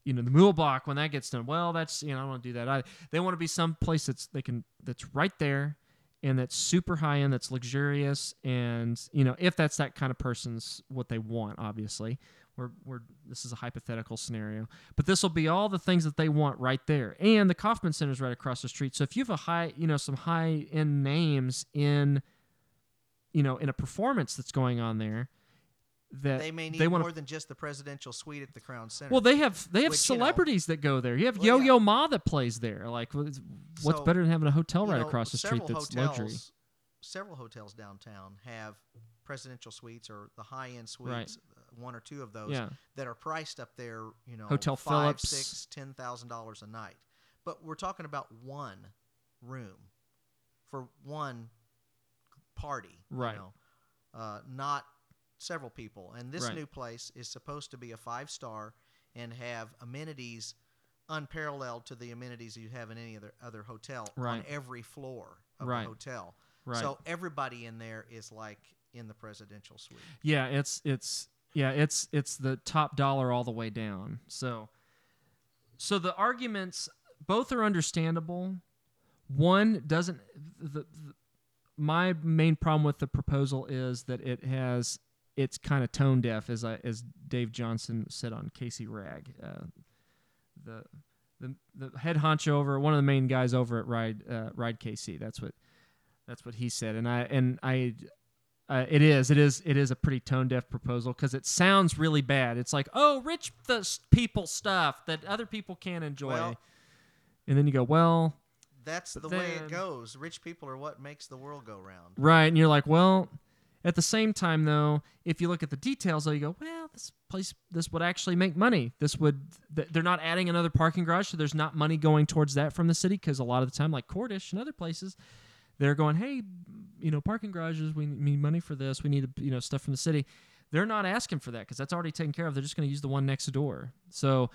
you know, the Mühlbach when that gets done? Well, that's, you know, I don't want to do that either. They want to be some place that's they can that's right there, and that's super high end, that's luxurious, and you know, if that's that kind of person's what they want, obviously. We're, we're, this is a hypothetical scenario, but this will be all the things that they want right there. And the Kauffman Center is right across the street. So if you have a high, you know, some high end names in, you know, in a performance that's going on there, that they may need they wanna, more than just the presidential suite at the Crown Center. Well, they have they have which, celebrities you know, that go there. You have well, Yo-Yo yeah. Ma that plays there. Like, what's so, better than having a hotel right know, across the street that's hotels, luxury? Several hotels downtown have presidential suites or the high end suites. Right. One or two of those yeah. that are priced up there, you know, Hotel five, Phillips. six, ten thousand dollars a night. But we're talking about one room for one party, right? You know, uh, not several people. And this right. new place is supposed to be a five star and have amenities unparalleled to the amenities you have in any other other hotel right. on every floor of right. the hotel. Right. So everybody in there is like in the presidential suite. Yeah, it's it's. Yeah, it's it's the top dollar all the way down. So so the arguments, both are understandable. One doesn't the, the my main problem with the proposal is that it has it's kind of tone deaf, as I, as Dave Johnson said on K C Rag. Uh, the the the head honcho over one of the main guys over at Ride uh, Ride K C. That's what that's what he said. And I and I Uh, it is. It is. It is a pretty tone-deaf proposal because it sounds really bad. It's like, oh, rich th- people stuff that other people can't enjoy, well, and then you go, well, that's the then, way it goes. Rich people are what makes the world go round, right? And you're like, well, at the same time, though, if you look at the details, though, you go, well, this place, this would actually make money. This would. Th- they're not adding another parking garage, so there's not money going towards that from the city because a lot of the time, like Cordish and other places. They're going, hey, you know, parking garages, we need money for this. We need, you know, stuff from the city. They're not asking for that because that's already taken care of. They're just going to use the one next door. So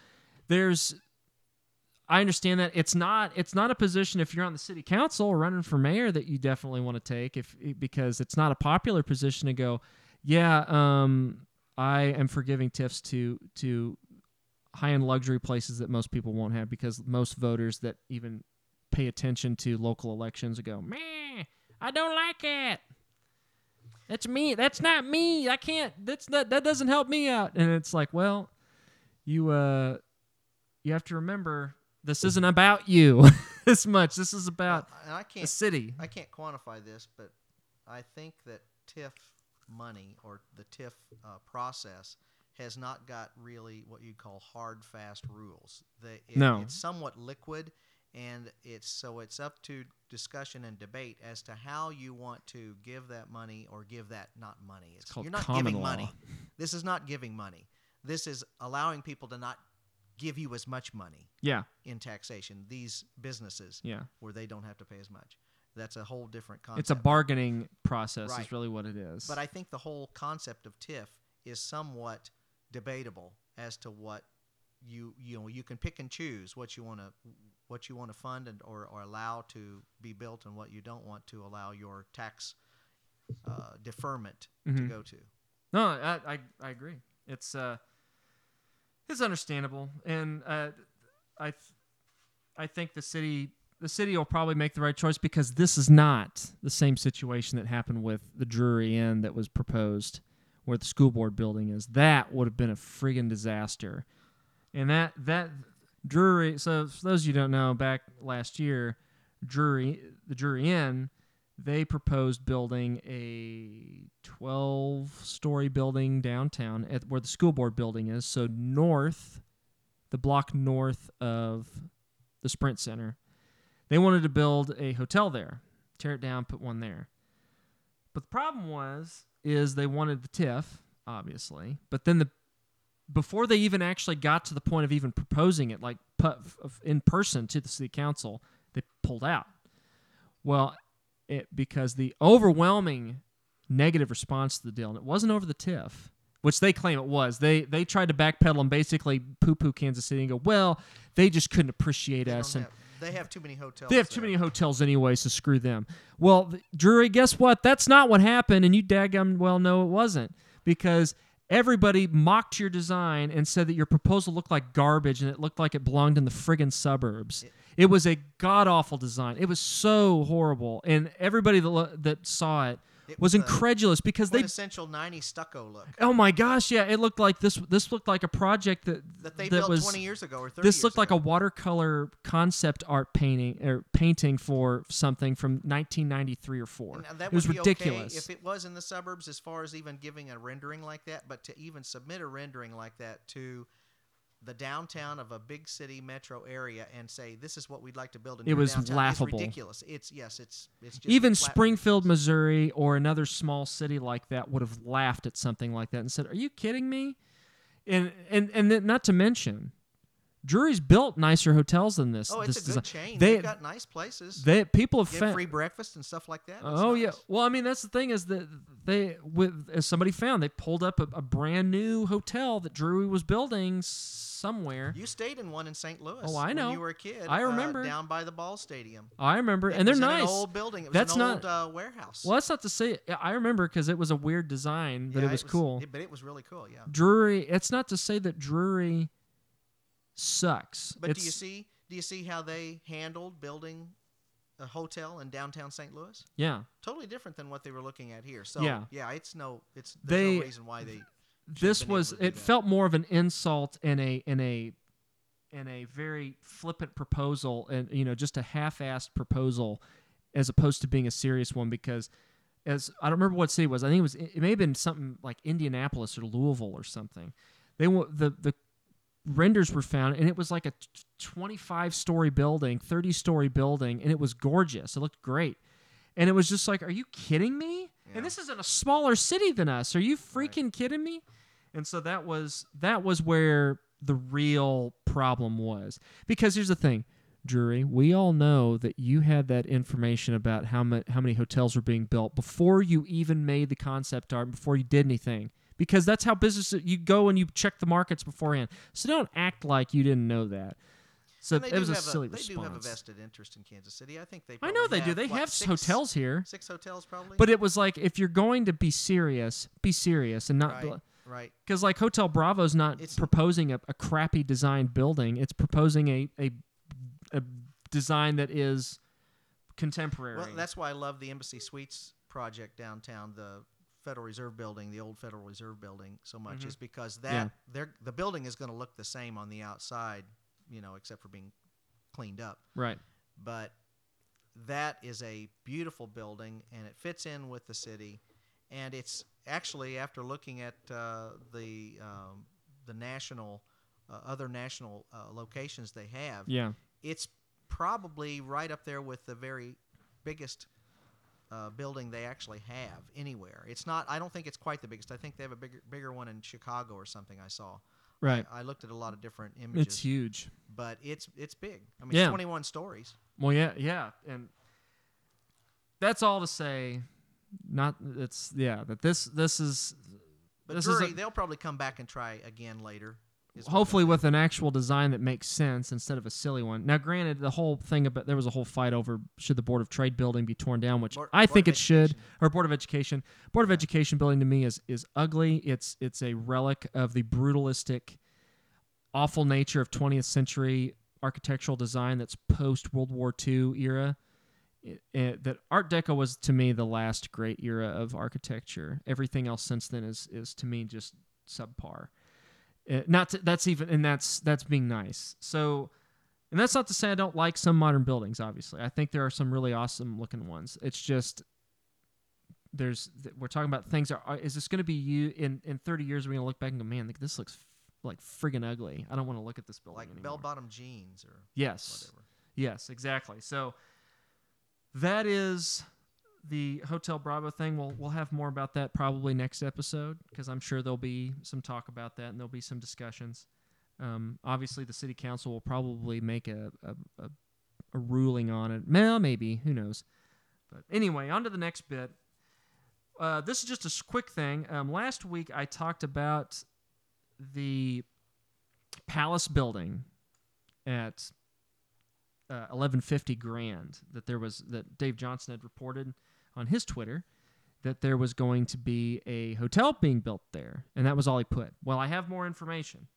there's, I understand that. It's not it's not a position if you're on the city council or running for mayor that you definitely want to take if because it's not a popular position to go, yeah, um, I am for giving T I Fs to to high-end luxury places that most people won't have because most voters that even – pay attention to local elections and go, meh, I don't like it. That's me. That's not me. I can't, that's not, that doesn't help me out. And it's like, well, you, uh, you have to remember this isn't about you as much. This is about well, and I can't, the city. I can't quantify this, but I think that T I F money or the T I F uh, process has not got really what you call hard, fast rules. They, it, no. It's somewhat liquid. And it's so it's up to discussion and debate as to how you want to give that money or give that not money. It's, it's called you're not common giving law. Money. This is not giving money. This is allowing people to not give you as much money. Yeah. In taxation, these businesses. Yeah. Where they don't have to pay as much. That's a whole different concept. It's a bargaining process. Right. Is really what it is. But I think the whole concept of T I F is somewhat debatable as to what you you know you can pick and choose what you want to what you want to fund and or, or allow to be built, and what you don't want to allow your tax uh, deferment mm-hmm. to go to. No, I, I I agree. It's uh it's understandable, and uh, I th- I think the city the city will probably make the right choice, because this is not the same situation that happened with the Drury Inn that was proposed, where the school board building is. That would have been a friggin' disaster. And that that Drury, so for those of you who don't know, back last year, Drury the Drury Inn, they proposed building a twelve-story building downtown at where the school board building is. So north, the block north of the Sprint Center, they wanted to build a hotel there, tear it down, put one there. But the problem was, is they wanted the T I F, obviously, but then the before they even actually got to the point of even proposing it, like in person to the city council, they pulled out. Well, it, because the overwhelming negative response to the deal, and it wasn't over the T I F, which they claim it was. They they tried to backpedal and basically poo-poo Kansas City and go, well, they just couldn't appreciate they us. And have, they have too many hotels. They have there. too many hotels anyway, so screw them. Well, the, Drury, guess what? That's not what happened, and you daggum well know it wasn't, because everybody mocked your design and said that your proposal looked like garbage and it looked like it belonged in the friggin' suburbs. It, it was a god-awful design. It was so horrible, and everybody that lo- that saw it, It was, was incredulous because they essential nineties stucco look. Oh my gosh, yeah, it looked like this. This looked like a project that that they that built was, twenty years ago or thirty. This looked years like ago. a watercolor concept art painting or painting for something from nineteen ninety-three or four. Now, that it was would be ridiculous. Okay if it was in the suburbs, as far as even giving a rendering like that, but to even submit a rendering like that to the downtown of a big city metro area and say this is what we'd like to build in it was downtown. laughable. It's ridiculous. It's yes, it's it's just even Springfield, ridiculous. Missouri, or another small city like that would have laughed at something like that and said, "Are you kidding me?" And and and then not to mention, Drury's built nicer hotels than this. Oh, it's this a good design. chain. They, They've got nice places. They people have get fa- free breakfast and stuff like that. It's oh nice. yeah. Well, I mean that's the thing is that they, with as somebody found, they pulled up a, a brand new hotel that Drury was building somewhere. You stayed in one in Saint Louis. Oh, I know. When you were a kid. I remember. Uh, down by the ball stadium. I remember. It and they're nice. It was an old building. It was that's an old not, uh, warehouse. Well, that's not to say. I remember because it was a weird design, but yeah, it was, it was cool. It, but it was really cool, yeah. Drury, it's not to say that Drury sucks. But it's, do you see Do you see how they handled building a hotel in downtown Saint Louis? Yeah. Totally different than what they were looking at here. So, yeah, yeah it's no, it's, there's they, no reason why they... This was it felt more of an insult and a in a in a very flippant proposal, and you know, just a half-assed proposal as opposed to being a serious one, because as I don't remember what city it was. I think it was it may have been something like Indianapolis or Louisville or something. They the the renders were found and it was like a twenty-five story building, thirty story building, and it was gorgeous. It looked great. And it was just like, are you kidding me? Yeah. And this is in a smaller city than us. Are you freaking right. kidding me? And so that was that was where the real problem was. Because here's the thing, Drury, we all know that you had that information about how, ma- how many hotels were being built before you even made the concept art, before you did anything. Because that's how business, you go and you check the markets beforehand. So don't act like you didn't know that. So it was a silly a, they response. They do have a vested interest in Kansas City. I think they I know they have, do. They like have six, hotels here. Six hotels probably. But it was like, if you're going to be serious, be serious and not... Right, bl- right. Because like Hotel Bravo's not it's, proposing a, a crappy designed building. It's proposing a, a, a design that is contemporary. Well, that's why I love the Embassy Suites project downtown, the Federal Reserve building, the old Federal Reserve building so much, mm-hmm. is because that yeah. they're, the building is going to look the same on the outside, you know, except for being cleaned up. Right. But that is a beautiful building, and it fits in with the city. And it's actually, after looking at uh, the um, the national, uh, other national uh, locations they have, yeah. it's probably right up there with the very biggest uh, building they actually have anywhere. It's not, I don't think it's quite the biggest. I think they have a bigger, bigger one in Chicago or something I saw. Right. I, I looked at a lot of different images. It's huge. But it's it's big. I mean, yeah. it's twenty-one stories. Well, yeah, yeah. And that's all to say, not, it's, yeah, that this, this is. But this Drury, is a, they'll probably come back and try again later. hopefully with an actual design that makes sense instead of a silly one. Now, granted, the whole thing about there was a whole fight over should the Board of Trade building be torn down, which Board, I Board think it education. should, or Board of Education. Board of Education building to me is is ugly. It's it's a relic of the brutalistic, awful nature of twentieth century architectural design that's post World War Two era. It, it, that Art Deco was to me the last great era of architecture. Everything else since then is is to me just subpar. Uh, not to, that's even and that's that's being nice. So, and that's not to say I don't like some modern buildings. Obviously, I think there are some really awesome looking ones. It's just there's we're talking about things. That are, is this going to be you in in thirty years? We're going to look back and go, man, like, this looks f- like friggin' ugly. I don't want to look at this building like anymore. Bell bottom jeans or yes, whatever. Yes, exactly. So that is the Hotel Bravo thing. We'll we'll have more about that probably next episode, because I'm sure there'll be some talk about that and there'll be some discussions. Um, obviously, the city council will probably make a a, a, a ruling on it. Well, maybe. Who knows? But anyway, on to the next bit. Uh, this is just a quick thing. Um, last week, I talked about the Palace building at uh, eleven fifty Grand that there was that Dave Johnson had reported on his Twitter that there was going to be a hotel being built there, and that was all he put. Well, I have more information.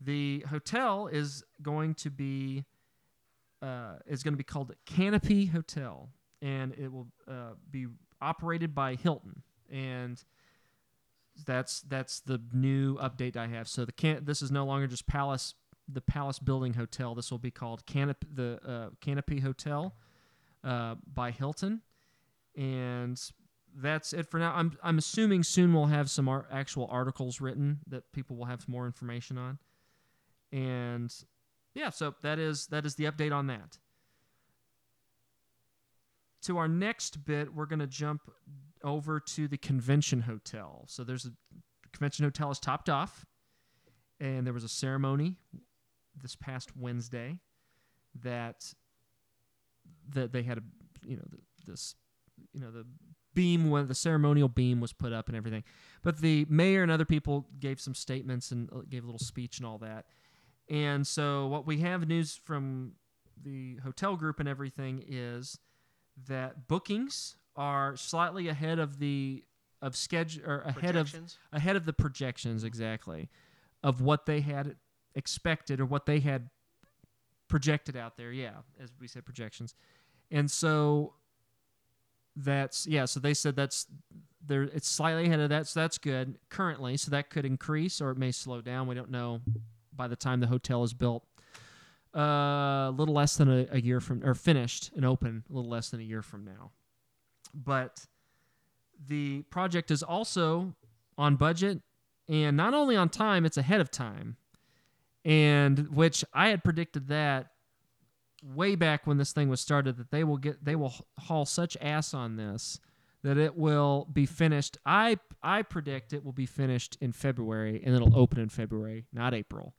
The hotel is going to be uh, is going to be called Canopy Hotel, and it will uh, be operated by Hilton, and that's that's the new update I have. So the can this is no longer just Palace, the Palace Building Hotel. This will be called Canop the uh, Canopy Hotel uh, by Hilton. And that's it for now. I'm I'm assuming soon we'll have some ar- actual articles written that people will have more information on. And yeah, so that is that is the update on that. To our next bit, we're going to jump over to the Convention Hotel. So there's a the Convention Hotel is topped off, and there was a ceremony this past Wednesday that that they had a you know this you know the beam when the ceremonial beam was put up and everything. But the mayor and other people gave some statements and gave a little speech and all that. And so what we have news from the hotel group and everything is that bookings are slightly ahead of the of schedule or ahead of ahead of the projections exactly of what they had expected or what they had projected out there. Yeah, as we said, projections. And so that's yeah, so they said that's there it's slightly ahead of that, so that's good currently. So that could increase or it may slow down. We don't know by the time the hotel is built. Uh, a little less than a, a year from, or finished and open a little less than a year from now. But the project is also on budget and not only on time, it's ahead of time. And which I had predicted that way back when this thing was started, that they will get, they will haul such ass on this that it will be finished. I, I predict it will be finished in February and it'll open in February, not April,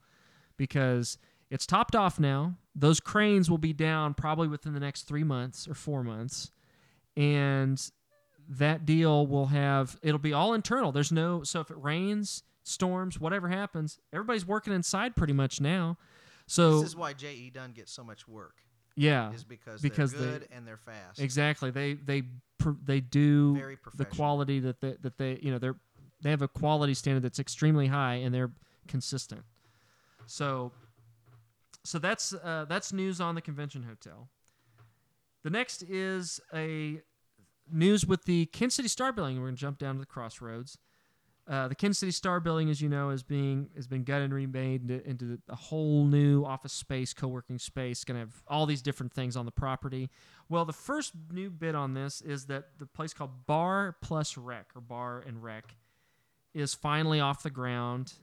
because it's topped off now. Those cranes will be down probably within the next three months or four months. And that deal will have, it'll be all internal. There's no, so if it rains, storms, whatever happens, everybody's working inside pretty much now. So this is why J E Dunn gets so much work. Yeah. Is because, because they're good they, and they're fast. Exactly. They, they, they do Very the quality that they, that they, you know, they're, they have a quality standard that's extremely high and they're consistent. So, So that's uh, that's news on the Convention Hotel. The next is a news with the Kansas City Star Building. We're going to jump down to the Crossroads. Uh, the Kansas City Star Building, as you know, is being has been gutted and remade into, into a whole new office space, co-working space. Going to have all these different things on the property. Well, the first new bit on this is that the place called Bar Plus Rec or Bar and Rec is finally off the ground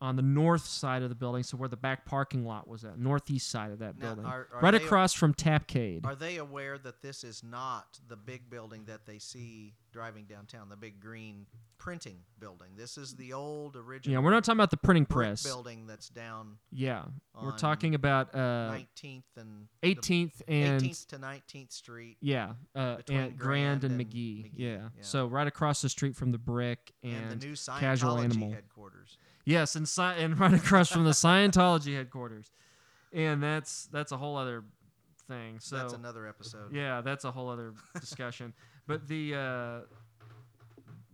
on the north side of the building, so where the back parking lot was at, northeast side of that now, building, are, are right across a- from Tapcade. Are they aware that this is not the big building that they see driving downtown, the big green printing building. This is the old original. Yeah, we're not talking about the printing press building that's down. Yeah, we're talking about uh, nineteenth and eighteenth and eighteenth to nineteenth Street. Yeah, uh, and Grand and, and McGee. McGee. Yeah. yeah, so right across the street from the Brick and, and the new Scientology Casual Animal headquarters. Yes, and sci- and right across from the Scientology headquarters, and that's that's a whole other thing. So that's another episode. Yeah, that's a whole other discussion. But the uh,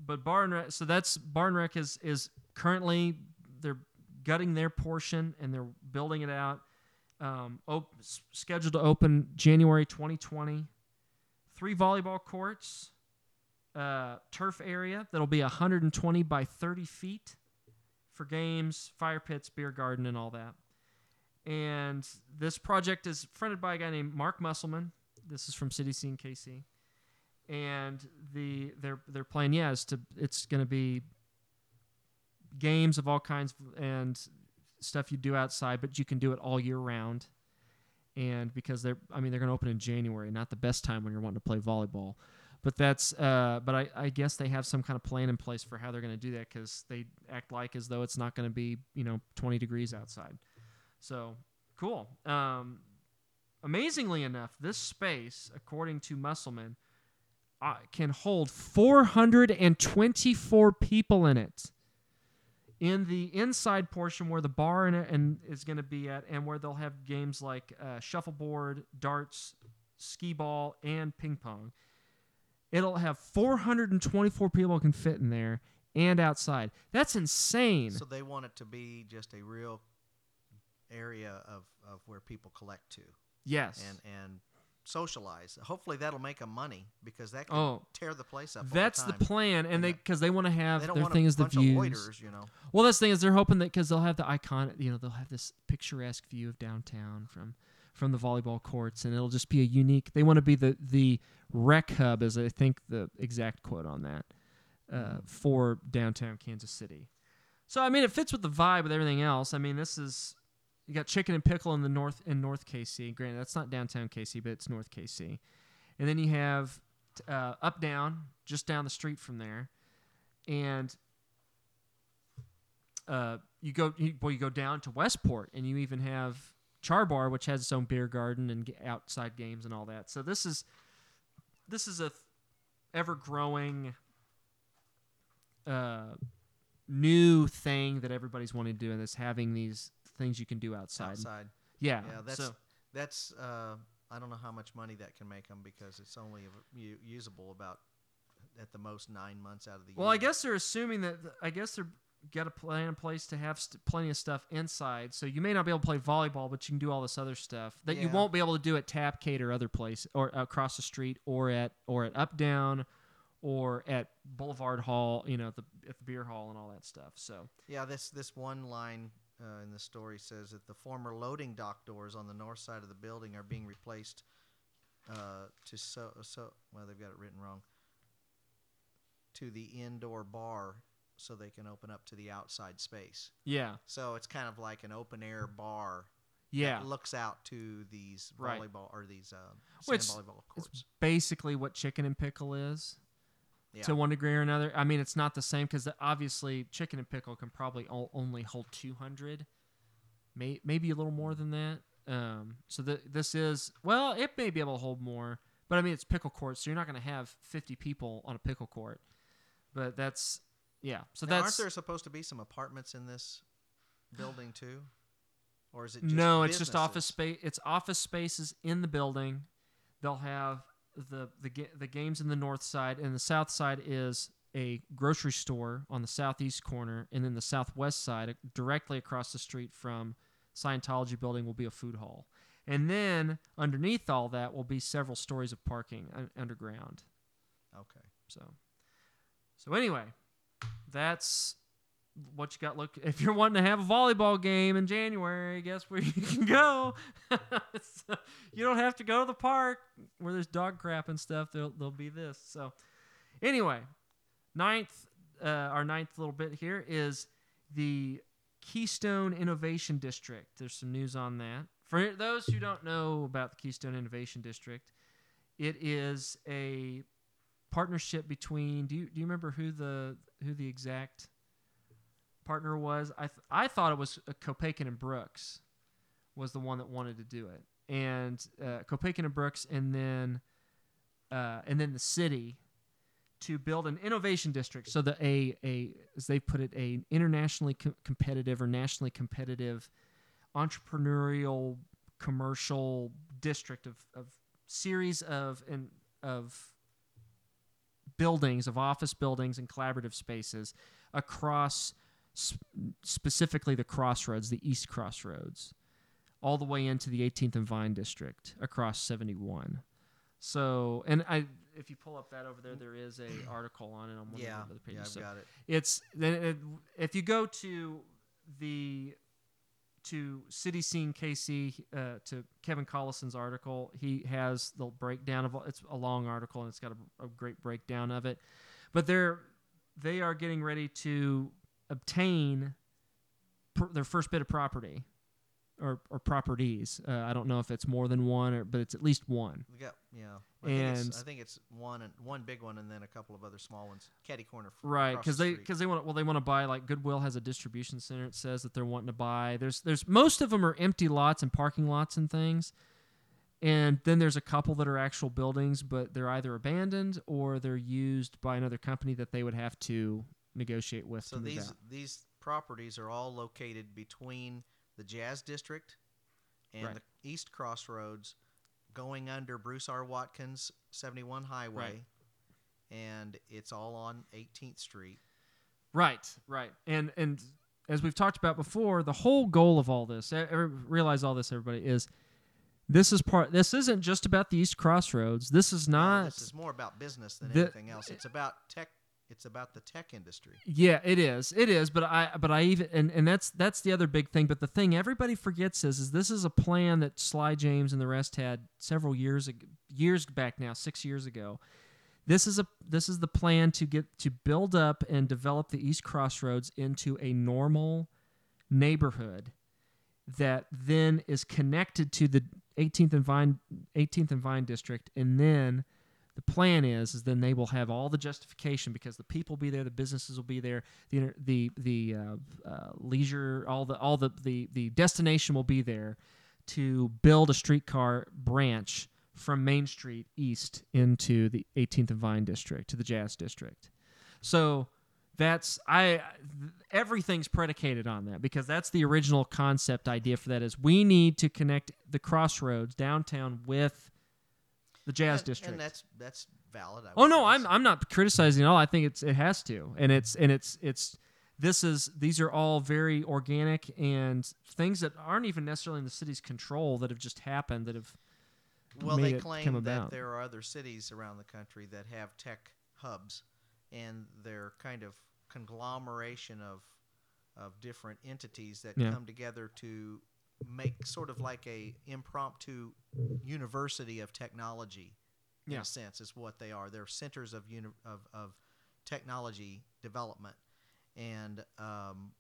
but Bar and Rec, so that's Bar and Rec is is currently they're gutting their portion and they're building it out. Um, op- scheduled to open January twenty twenty. Three volleyball courts, uh, turf area that'll be one hundred twenty by thirty feet for games, fire pits, beer garden, and all that. And this project is fronted by a guy named Mark Musselman. This is from City Scene K C. And the their their plan, yeah, is to it's going to be games of all kinds and stuff you do outside, but you can do it all year round. And because they're, I mean, they're going to open in January, not the best time when you're wanting to play volleyball. But that's, uh, but I, I guess they have some kind of plan in place for how they're going to do that because they act like as though it's not going to be, you know, twenty degrees outside. So cool. Um, amazingly enough, this space, according to Musselman, Uh, can hold four hundred twenty-four people in it, in the inside portion where the bar and, and is going to be at, and where they'll have games like uh, shuffleboard, darts, skee ball, and ping pong. It'll have four hundred twenty-four people can fit in there and outside. That's insane. So they want it to be just a real area of, of where people collect to. Yes. And and. Socialize. Hopefully that'll make them money because that can oh, tear the place up. That's the, the plan, and yeah. they because they want to have their thing is the views. Loiters, you know. Well, that's the thing is they're hoping that because they'll have the icon, you know, they'll have this picturesque view of downtown from from the volleyball courts, and it'll just be a unique. They want to be the the rec hub, is I think the exact quote on that uh, for downtown Kansas City. So I mean, it fits with the vibe with everything else. I mean, this is. You got Chicken and Pickle in the north in North K C. Granted, that's not downtown K C, but it's North K C. And then you have uh, Up Down, just down the street from there, and uh, you go you, well, you go down to Westport, and you even have Char Bar, which has its own beer garden and outside games and all that. So this is this is a ever growing uh, new thing that everybody's wanting to do, and it's having these. Things you can do outside. Outside. Yeah. Yeah. That's so. that's. Uh, I don't know how much money that can make them because it's only u- usable about at the most nine months out of the well, year. Well, I guess they're assuming that th- I guess they're got a plan in place to have st- plenty of stuff inside. So you may not be able to play volleyball, but you can do all this other stuff that yeah. you won't be able to do at Tap Kate or other place or across the street or at or at Up Down. Or at Boulevard Hall. You know, at the at the beer hall and all that stuff. So yeah, this this one line. Uh, in the story says that the former loading dock doors on the north side of the building are being replaced uh, to so so well they've got it written wrong to the indoor bar so they can open up to the outside space. Yeah. So it's kind of like an open air bar. Yeah. That looks out to these volleyball right. or these uh, sand Which volleyball courts. It's basically what Chicken and Pickle is. Yeah. To one degree or another. I mean, it's not the same because obviously Chicken and Pickle can probably all, only hold two hundred, may, maybe a little more than that. Um, so the, this is, well, it may be able to hold more, but I mean, it's pickle court, so you're not going to have fifty people on a pickle court. But that's, yeah. So now, that's. Aren't there supposed to be some apartments in this building too? Or is it just No, businesses? It's just office space. It's office spaces in the building. They'll have. The, the the games in the north side, and the south side is a grocery store on the southeast corner, and then the southwest side, directly across the street from Scientology building, will be a food hall. And then underneath all that will be several stories of parking un- underground. Okay. So so anyway, that's what you got. Look, if you're wanting to have a volleyball game in January, guess where you can go. So you don't have to go to the park where there's dog crap and stuff. There'll, there'll be this. So anyway, ninth, uh, our ninth little bit here is the Keystone Innovation District. There's some news on that. For those who don't know about the Keystone Innovation District, it is a partnership between, do you do you remember who the who the exact partner was? I th- I thought it was Kopakin and Brooks was the one that wanted to do it, and uh, Kopakin and Brooks, and then uh, and then the city, to build an innovation district. So the a a as they put it, a internationally co- competitive or nationally competitive entrepreneurial commercial district of of series of and of buildings, of office buildings and collaborative spaces across sp- specifically the crossroads, the East Crossroads, all the way into the eighteenth and Vine district across seventy-one. So, and I, if you pull up that over there, there is a article on it on one yeah, of the other pages. Yeah, I've so got it. It's then it, if you go to the to City Scene K C, uh, to Kevin Collison's article, he has the breakdown of it's a long article and it's got a, a great breakdown of it. But they're they are getting ready to obtain pr- their first bit of property. Or, or properties. Uh, I don't know if it's more than one, or, but it's at least one. Yeah, yeah. I and think it's, I think it's one and one big one, and then a couple of other small ones. Caddy Corner, right? Because the they because they want well they want to buy, like Goodwill has a distribution center. It says that they're wanting to buy. There's there's most of them are empty lots and parking lots and things, and then there's a couple that are actual buildings, but they're either abandoned or they're used by another company that they would have to negotiate with. So these these properties are all located between the Jazz District and right. the East Crossroads, going under Bruce R. Watkins seventy-one Highway, right. and it's all on eighteenth Street. Right, right. And and as we've talked about before, the whole goal of all this, I, I realize all this, everybody, is this is part. This isn't just about the East Crossroads. This is not. No, this is more about business than the, anything else. It's about tech. It's about the tech industry. Yeah, it is. It is, but I but I even and, and that's that's the other big thing, but the thing everybody forgets is is this is a plan that Sly James and the rest had several years ago, years back now, six years ago. This is a this is the plan to get to build up and develop the East Crossroads into a normal neighborhood that then is connected to the eighteenth and Vine eighteenth and Vine district, and then the plan is, is then they will have all the justification because the people will be there, the businesses will be there, the the the uh, uh, leisure, all the all the, the the destination will be there to build a streetcar branch from Main Street east into the eighteenth and Vine district, to the Jazz district. So that's I everything's predicated on that, because that's the original concept idea for that is we need to connect the crossroads downtown with the Jazz and, District, and that's that's valid. I oh no, guess. I'm I'm not criticizing at all. I think it's it has to, and it's and it's it's this is these are all very organic and things that aren't even necessarily in the city's control that have just happened that have. Well, made they claim that about. There are other cities around the country that have tech hubs, and they're kind of conglomeration of of different entities that yeah. come together to make sort of like a impromptu university of technology, in yeah. a sense, is what they are. They're centers of uni- of, of technology development, and um,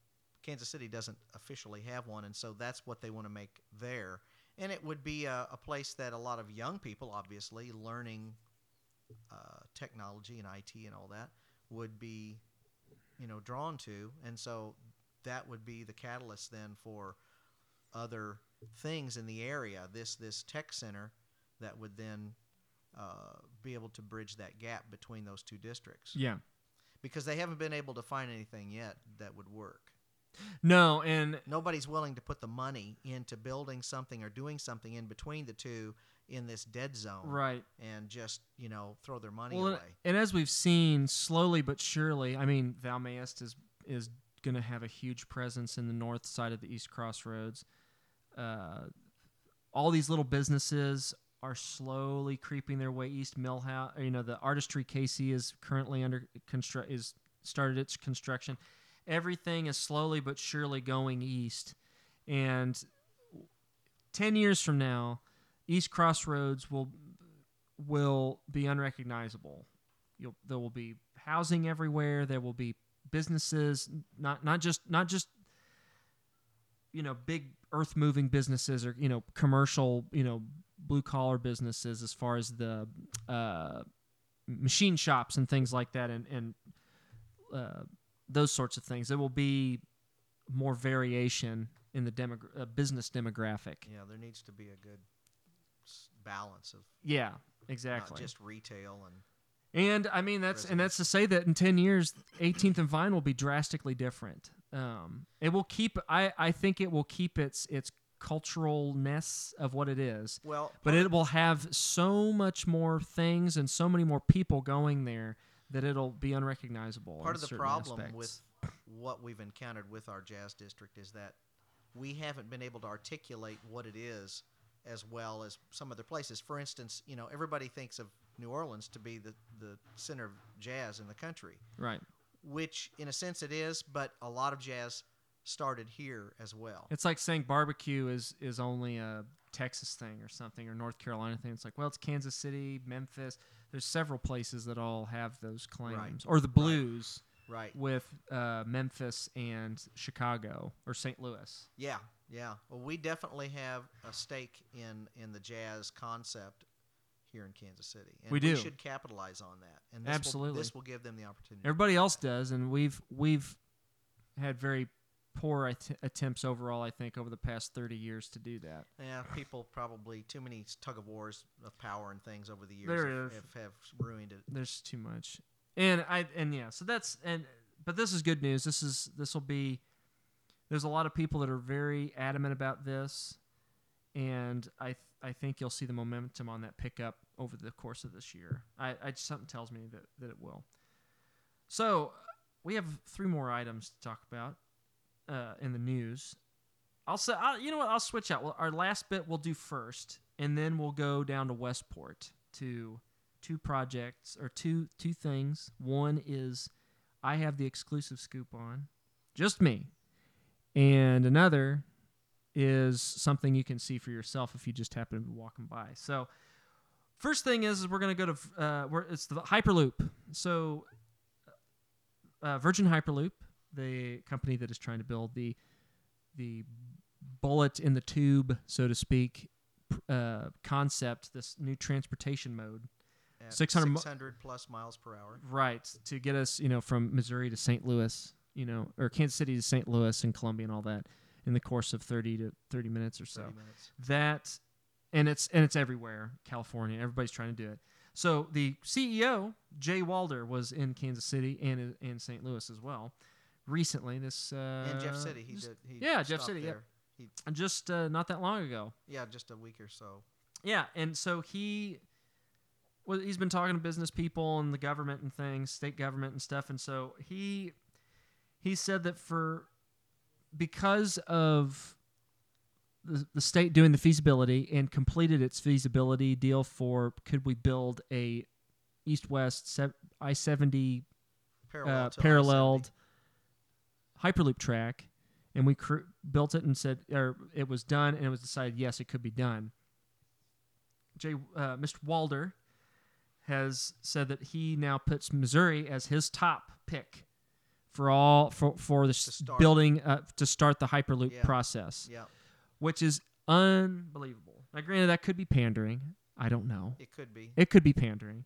Kansas City doesn't officially have one, and so that's what they want to make there. And it would be a, a place that a lot of young people, obviously, learning uh, technology and I T and all that, would be, you know, drawn to, and so that would be the catalyst then for other things in the area, this this tech center that would then uh, be able to bridge that gap between those two districts. Yeah. Because they haven't been able to find anything yet that would work. No, and... Nobody's willing to put the money into building something or doing something in between the two in this dead zone. Right. And just, you know, throw their money well, away. And as we've seen, slowly but surely, I mean, Thou Mayest is is going to have a huge presence in the north side of the East Crossroads. Uh, all these little businesses are slowly creeping their way east. Millhouse, you know, the Artistry K C is currently under construct is started its construction. Everything is slowly but surely going east, and ten years from now, East Crossroads will will be unrecognizable. You'll, there will be housing everywhere. There will be businesses, not not just not just you know, big earth moving businesses or, you know, commercial, you know, blue collar businesses as far as the uh, machine shops and things like that, and, and uh, those sorts of things. There will be more variation in the demogra- uh, business demographic. Yeah, there needs to be a good balance of yeah, exactly. Not just retail and. And I mean that's residence. And that's to say that in ten years, eighteenth and Vine will be drastically different. Um, it will keep. I, I think it will keep its its culturalness of what it is. Well, but it will have so much more things and so many more people going there that it'll be unrecognizable. Part of the problem aspects. With what we've encountered with our Jazz District is that we haven't been able to articulate what it is as well as some other places. For instance, you know, everybody thinks of New Orleans to be the, the center of jazz in the country. Right. Which, in a sense, it is, but a lot of jazz started here as well. It's like saying barbecue is, is only a Texas thing or something, or North Carolina thing. It's like, well, it's Kansas City, Memphis. There's several places that all have those claims. Right. Or the blues right. with uh, Memphis and Chicago or Saint Louis. Yeah, yeah. Well, we definitely have a stake in, in the jazz concept here in Kansas City. And we do. We should capitalize on that. And this Absolutely. Will, this will give them the opportunity. Everybody else does, and we've we've had very poor att- attempts overall, I think, over the past thirty years to do that. Yeah, people probably, too many tug-of-wars of power and things over the years there have, have, have ruined it. There's too much. And, I and yeah, so that's, and but this is good news. This is this will be, there's a lot of people that are very adamant about this, and I th- I think you'll see the momentum on that pick up over the course of this year. I, I something tells me that, that it will. So we have three more items to talk about uh, in the news. I'll say, I'll, you know what? I'll switch out. Well, our last bit we'll do first, and then we'll go down to Westport to two projects or two two things. One is I have the exclusive scoop on, just me, and another is something you can see for yourself if you just happen to be walking by. So first thing is, is we're going to go to uh, where it's the Hyperloop. So uh, Virgin Hyperloop, the company that is trying to build the the bullet in the tube, so to speak, uh, concept, this new transportation mode. At six hundred, six hundred plus miles per hour. Right, to get us, you know, from Missouri to Saint Louis, you know, or Kansas City to Saint Louis and Columbia and all that, in the course of thirty to thirty minutes or so. thirty minutes. That, and it's and it's everywhere, California. Everybody's trying to do it. So the C E O, Jay Walder, was in Kansas City and in Saint Louis as well recently. This uh, and Jeff City, he just, did. He yeah, Jeff City. There. Yeah, he, just uh, not that long ago. Yeah, just a week or so. Yeah, and so he, well, he's been talking to business people and the government and things, state government and stuff, and so he he said that for. Because of the, the state doing the feasibility and completed its feasibility deal for could we build a east-west se- I seventy Parallel uh, paralleled I seventy. Hyperloop track, and we cr- built it and said, or it was done, and it was decided, yes, it could be done. Jay, uh, Mister Walder has said that he now puts Missouri as his top pick for all for for the building uh, to start the Hyperloop yeah. process, yeah. which is unbelievable. Now, granted, that could be pandering. I don't know. It could be. It could be pandering,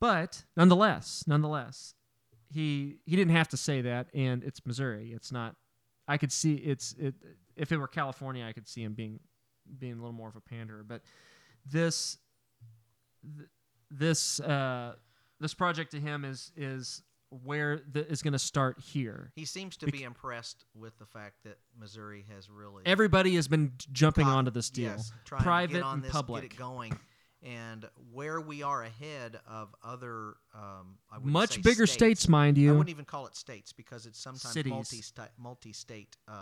but nonetheless, nonetheless, he he didn't have to say that. And it's Missouri. It's not. I could see it's it. If it were California, I could see him being being a little more of a panderer. But this th- this uh, this project to him is is. Where the, is going to start here. He seems to Bec- be impressed with the fact that Missouri has really... Everybody has been jumping pop, onto this deal. Yes, private to get on and this, public. Get it going. And where we are ahead of other... Um, I Much bigger states, states, mind you. I wouldn't even call it states because it's sometimes multi multi-state uh,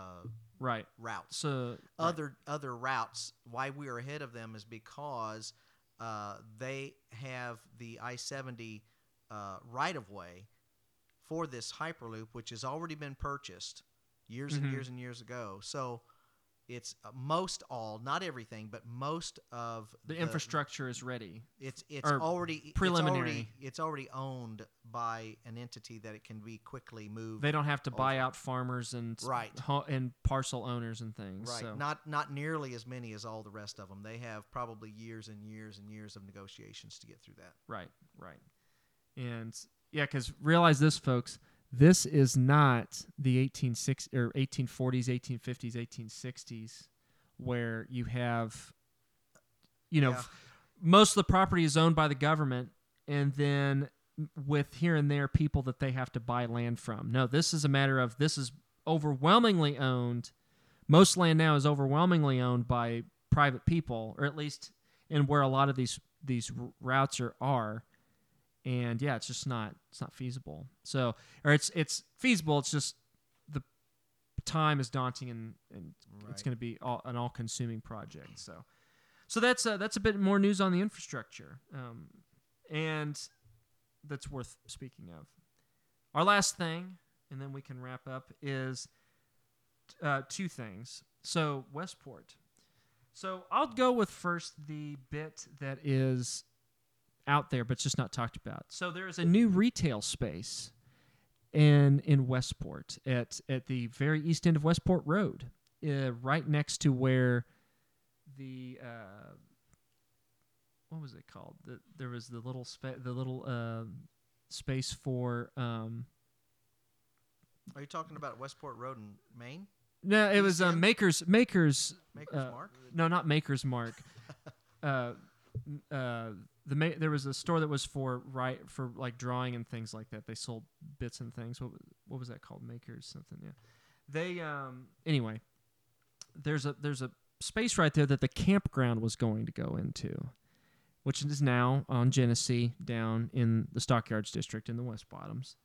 right. routes. So, other, right. other routes, why we are ahead of them is because uh, they have the I seventy uh, right-of-way for this Hyperloop, which has already been purchased years mm-hmm. and years and years ago. So it's most all, not everything, but most of the... the infrastructure is ready. It's it's or already... Preliminary. It's already, it's already owned by an entity that it can be quickly moved. They don't have to over. buy out farmers and right. and parcel owners and things. Right. So. Not, not nearly as many as all the rest of them. They have probably years and years and years of negotiations to get through that. Right, right. And yeah, because realize this, folks, this is not the eighteen sixties or eighteen forties, eighteen fifties, eighteen sixties where you have, you know, yeah. most of the property is owned by the government, and then with here and there people that they have to buy land from. No, this is a matter of this is overwhelmingly owned. Most land now is overwhelmingly owned by private people, or at least in where a lot of these these routes are. are. And yeah, it's just not it's not feasible. So, or it's it's feasible. It's just the time is daunting, and, and right. it's going to be all, an all-consuming project. So, so that's a, that's a bit more news on the infrastructure, um, and that's worth speaking of. Our last thing, and then we can wrap up, is uh, two things. So Westport. So I'll go with first the bit that is out there, but it's just not talked about. So there is a new retail space in in Westport at at the very east end of Westport Road, uh, right next to where the uh, what was it called? The, there was the little spa- the little uh, space for. Um, Are you talking about Westport Road in Maine? No, it was uh, Makers Makers. Makers uh, Mark? No, not Makers Mark. uh, uh, the ma- there was a store that was for right for like drawing and things like that. They sold bits and things. What what was that called? Makers something. Yeah. They um anyway. There's a there's a space right there that the campground was going to go into, which is now on Genesee down in the Stockyards district in the West Bottoms,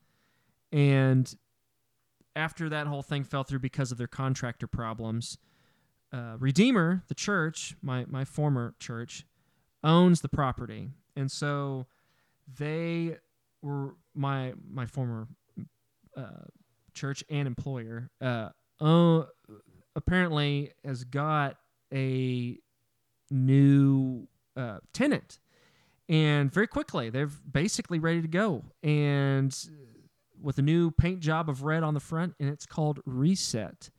and after that whole thing fell through because of their contractor problems, uh, Redeemer, the church, my, my former church, owns the property. And so they were, my my former uh, church and employer, uh, own, apparently has got a new uh, tenant. And very quickly, they're basically ready to go. And with a new paint job of red on the front, and it's called Reset.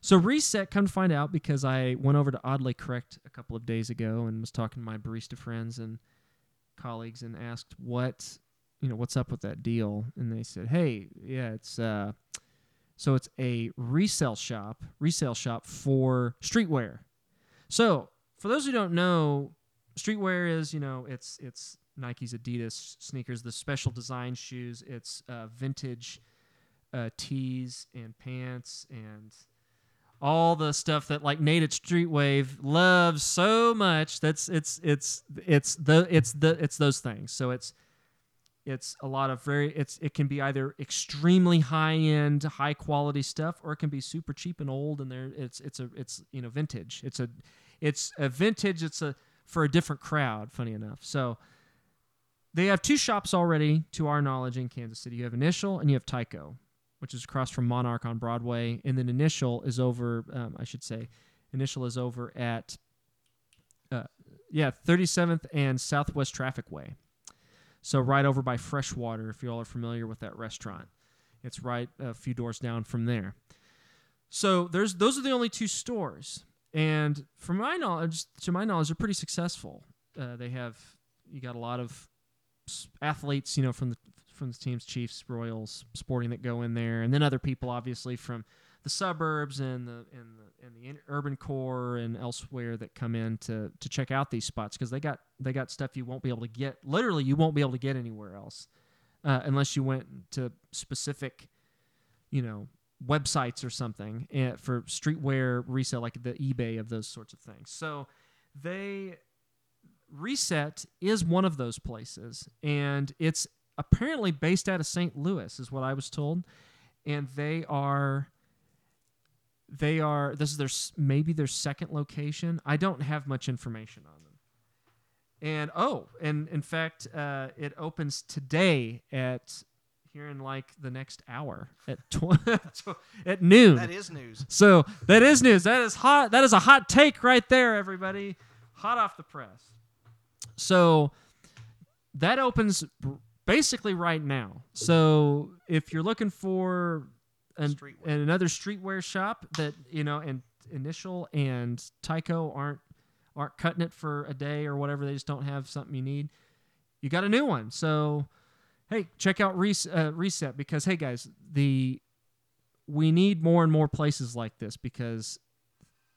So Reset, come to find out, because I went over to Oddly Correct a couple of days ago and was talking to my barista friends and colleagues and asked what, you know, what's up with that deal. And they said, hey, yeah, it's, uh, so it's a resale shop, resale shop for streetwear. So for those who don't know, streetwear is, you know, it's, it's, Nike's, Adidas sneakers, the special design shoes. It's uh, vintage uh, tees and pants and all the stuff that like Native Streetwave loves so much. That's it's it's it's the it's the it's those things. So it's it's a lot of very it's it can be either extremely high end, high quality stuff, or it can be super cheap and old. And there it's it's a it's you know vintage. It's a it's a vintage. It's a for a different crowd. Funny enough, so. They have two shops already, to our knowledge, in Kansas City. You have Initial and you have Tyco, which is across from Monarch on Broadway. And then Initial is over, um, I should say, Initial is over at, uh, yeah, thirty-seventh and Southwest Traffic Way. So right over by Freshwater, if you all are familiar with that restaurant. It's right a few doors down from there. So there's those are the only two stores. And from my knowledge, to my knowledge, they're pretty successful. Uh, they have, you got a lot of athletes, you know, from the from the teams, Chiefs, Royals, Sporting, that go in there, and then other people, obviously, from the suburbs and the and the and the in- urban core and elsewhere that come in to to check out these spots because they got they got stuff you won't be able to get. Literally, you won't be able to get anywhere else uh, unless you went to specific, you know, websites or something uh, for streetwear resale, like the eBay of those sorts of things. So they. Reset is one of those places, and it's apparently based out of Saint Louis, is what I was told. And they are, they are. This is their maybe their second location. I don't have much information on them. And oh, and in fact, uh, it opens today at here in like the next hour at tw- at noon. That is news. So that is news. That is hot. That is a hot take right there, everybody. Hot off the press. So that opens basically right now. So if you're looking for an, streetwear. another streetwear shop that, you know, and Initial and Tyco aren't aren't cutting it for a day or whatever, they just don't have something you need, you got a new one. So hey, check out Res- uh, Reset because, hey, guys, the we need more and more places like this because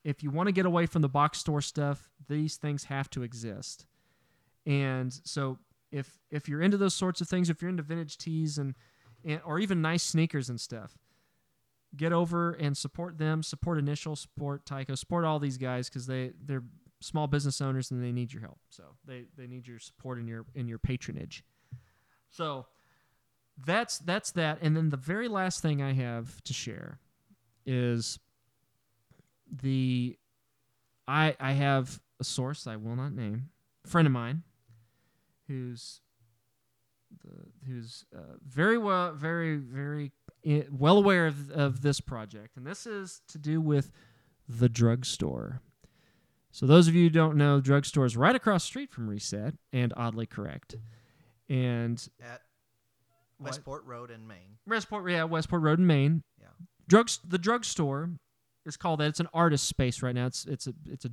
if you want to get away from the box store stuff, these things have to exist. And so if if you're into those sorts of things, if you're into vintage tees and, and or even nice sneakers and stuff, get over and support them, support Initial, support Tyco, support all these guys because they, they're small business owners and they need your help. So they, they need your support and your and your patronage. So that's that's that. And then the very last thing I have to share is the I I have a source I will not name, a friend of mine, who's the, who's uh, very well very very well aware of, of this project, and this is to do with the drugstore. So those of you who don't know, drugstore is right across the street from Reset and Oddly Correct, and at Westport what? Road in Maine. Westport, yeah, Westport Road in Maine. Yeah, drugs. The drugstore is called that. It's an artist space right now. It's it's a it's a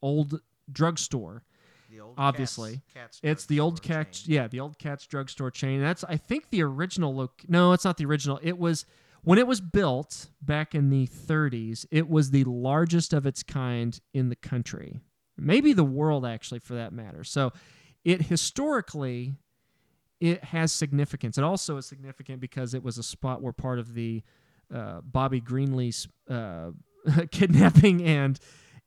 old drugstore. The old obviously, Cat's, Cat's it's the old Cat's. Chain. Yeah, the old Cat's drugstore chain. That's I think the original. Loc- no, it's not the original. It was when it was built back in the thirties. It was the largest of its kind in the country, maybe the world actually, for that matter. So, it historically. It has significance. It also is significant because it was a spot where part of the uh, Bobby Greenlee's uh, kidnapping and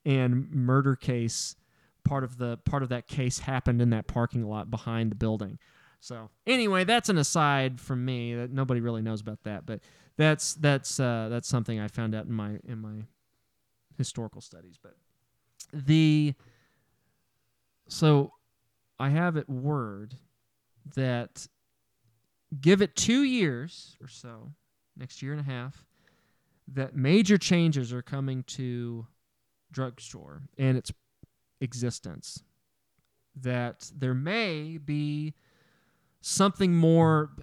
and murder case, part of the part of that case happened in that parking lot behind the building. So anyway, that's an aside from me that nobody really knows about that, but that's that's uh, that's something I found out in my in my historical studies. But the so I have it word. That give it two years or so, next year and a half, that major changes are coming to drugstore and its existence. That there may be something more,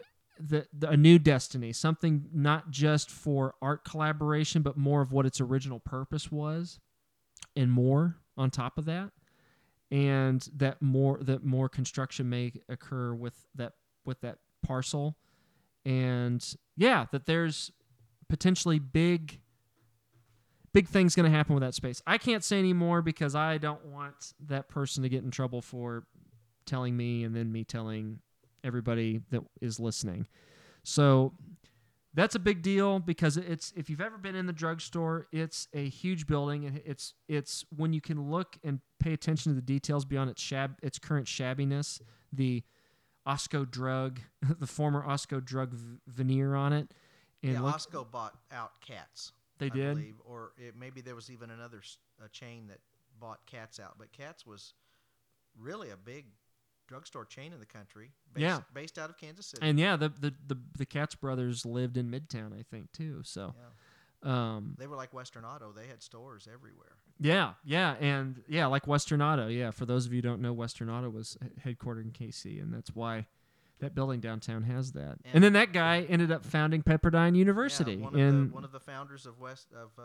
that a new destiny, something not just for art collaboration, but more of what its original purpose was, and more on top of that. And that more that more construction may occur with that with that parcel, and yeah, that there's potentially big big things going to happen with that space. I can't say any more because I don't want that person to get in trouble for telling me and then me telling everybody that is listening. So that's a big deal because it's if you've ever been in the drugstore, it's a huge building, and it's it's when you can look and pay attention to the details beyond its shab its current shabbiness, the Osco drug, the former Osco drug v- veneer on it. And yeah, look, Osco bought out Cats. They I did, believe, or it, maybe there was even another a chain that bought Cats out, but Cats was really a big drugstore chain in the country, based, yeah. based out of Kansas City. And yeah, the, the the the Katz brothers lived in Midtown, I think, too. So yeah. um, they were like Western Auto; they had stores everywhere. Yeah, yeah, and yeah, like Western Auto. Yeah, for those of you who don't know, Western Auto was headquartered in K C, and that's why that building downtown has that. And, and then that guy ended up founding Pepperdine University. Yeah, one of, and the, one of the founders of West of uh,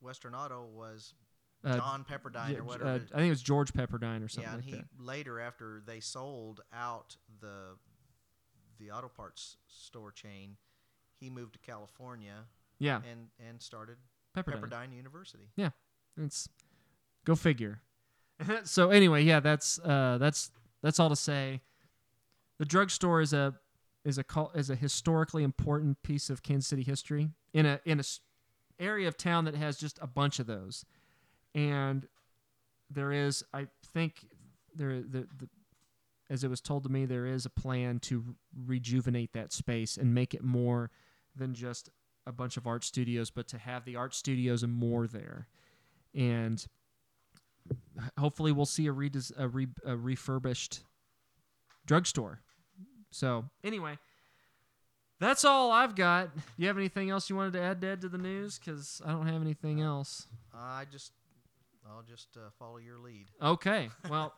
Western Auto was. John Pepperdine uh, or whatever. Uh, I think it was George Pepperdine or something. Yeah, and like he that. Later, after they sold out the the auto parts store chain, he moved to California. Yeah, and and started Pepperdine, Pepperdine University. Yeah, it's go figure. So anyway, yeah, that's uh, that's that's all to say. The drugstore is a is a is a historically important piece of Kansas City history in a in a area of town that has just a bunch of those. And there is, I think, there the, the as it was told to me, there is a plan to rejuvenate that space and make it more than just a bunch of art studios, but to have the art studios and more there. And hopefully we'll see a, redes- a, re- a refurbished drugstore. So anyway, that's all I've got. Do you have anything else you wanted to add, Dad, to the news? Because I don't have anything else. I just... I'll just uh, follow your lead. Okay. Well,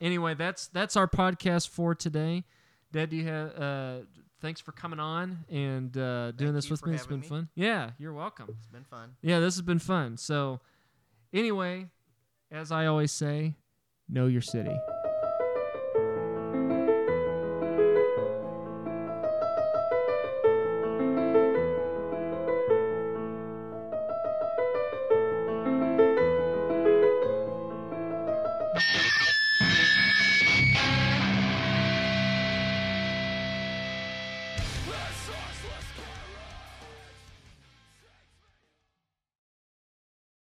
anyway, that's that's our podcast for today. Dad, do you have? Uh, thanks for coming on and uh, doing Thank this with me. It's been me. fun. Yeah, you're welcome. It's been fun. Yeah, this has been fun. So, anyway, as I always say, know your city.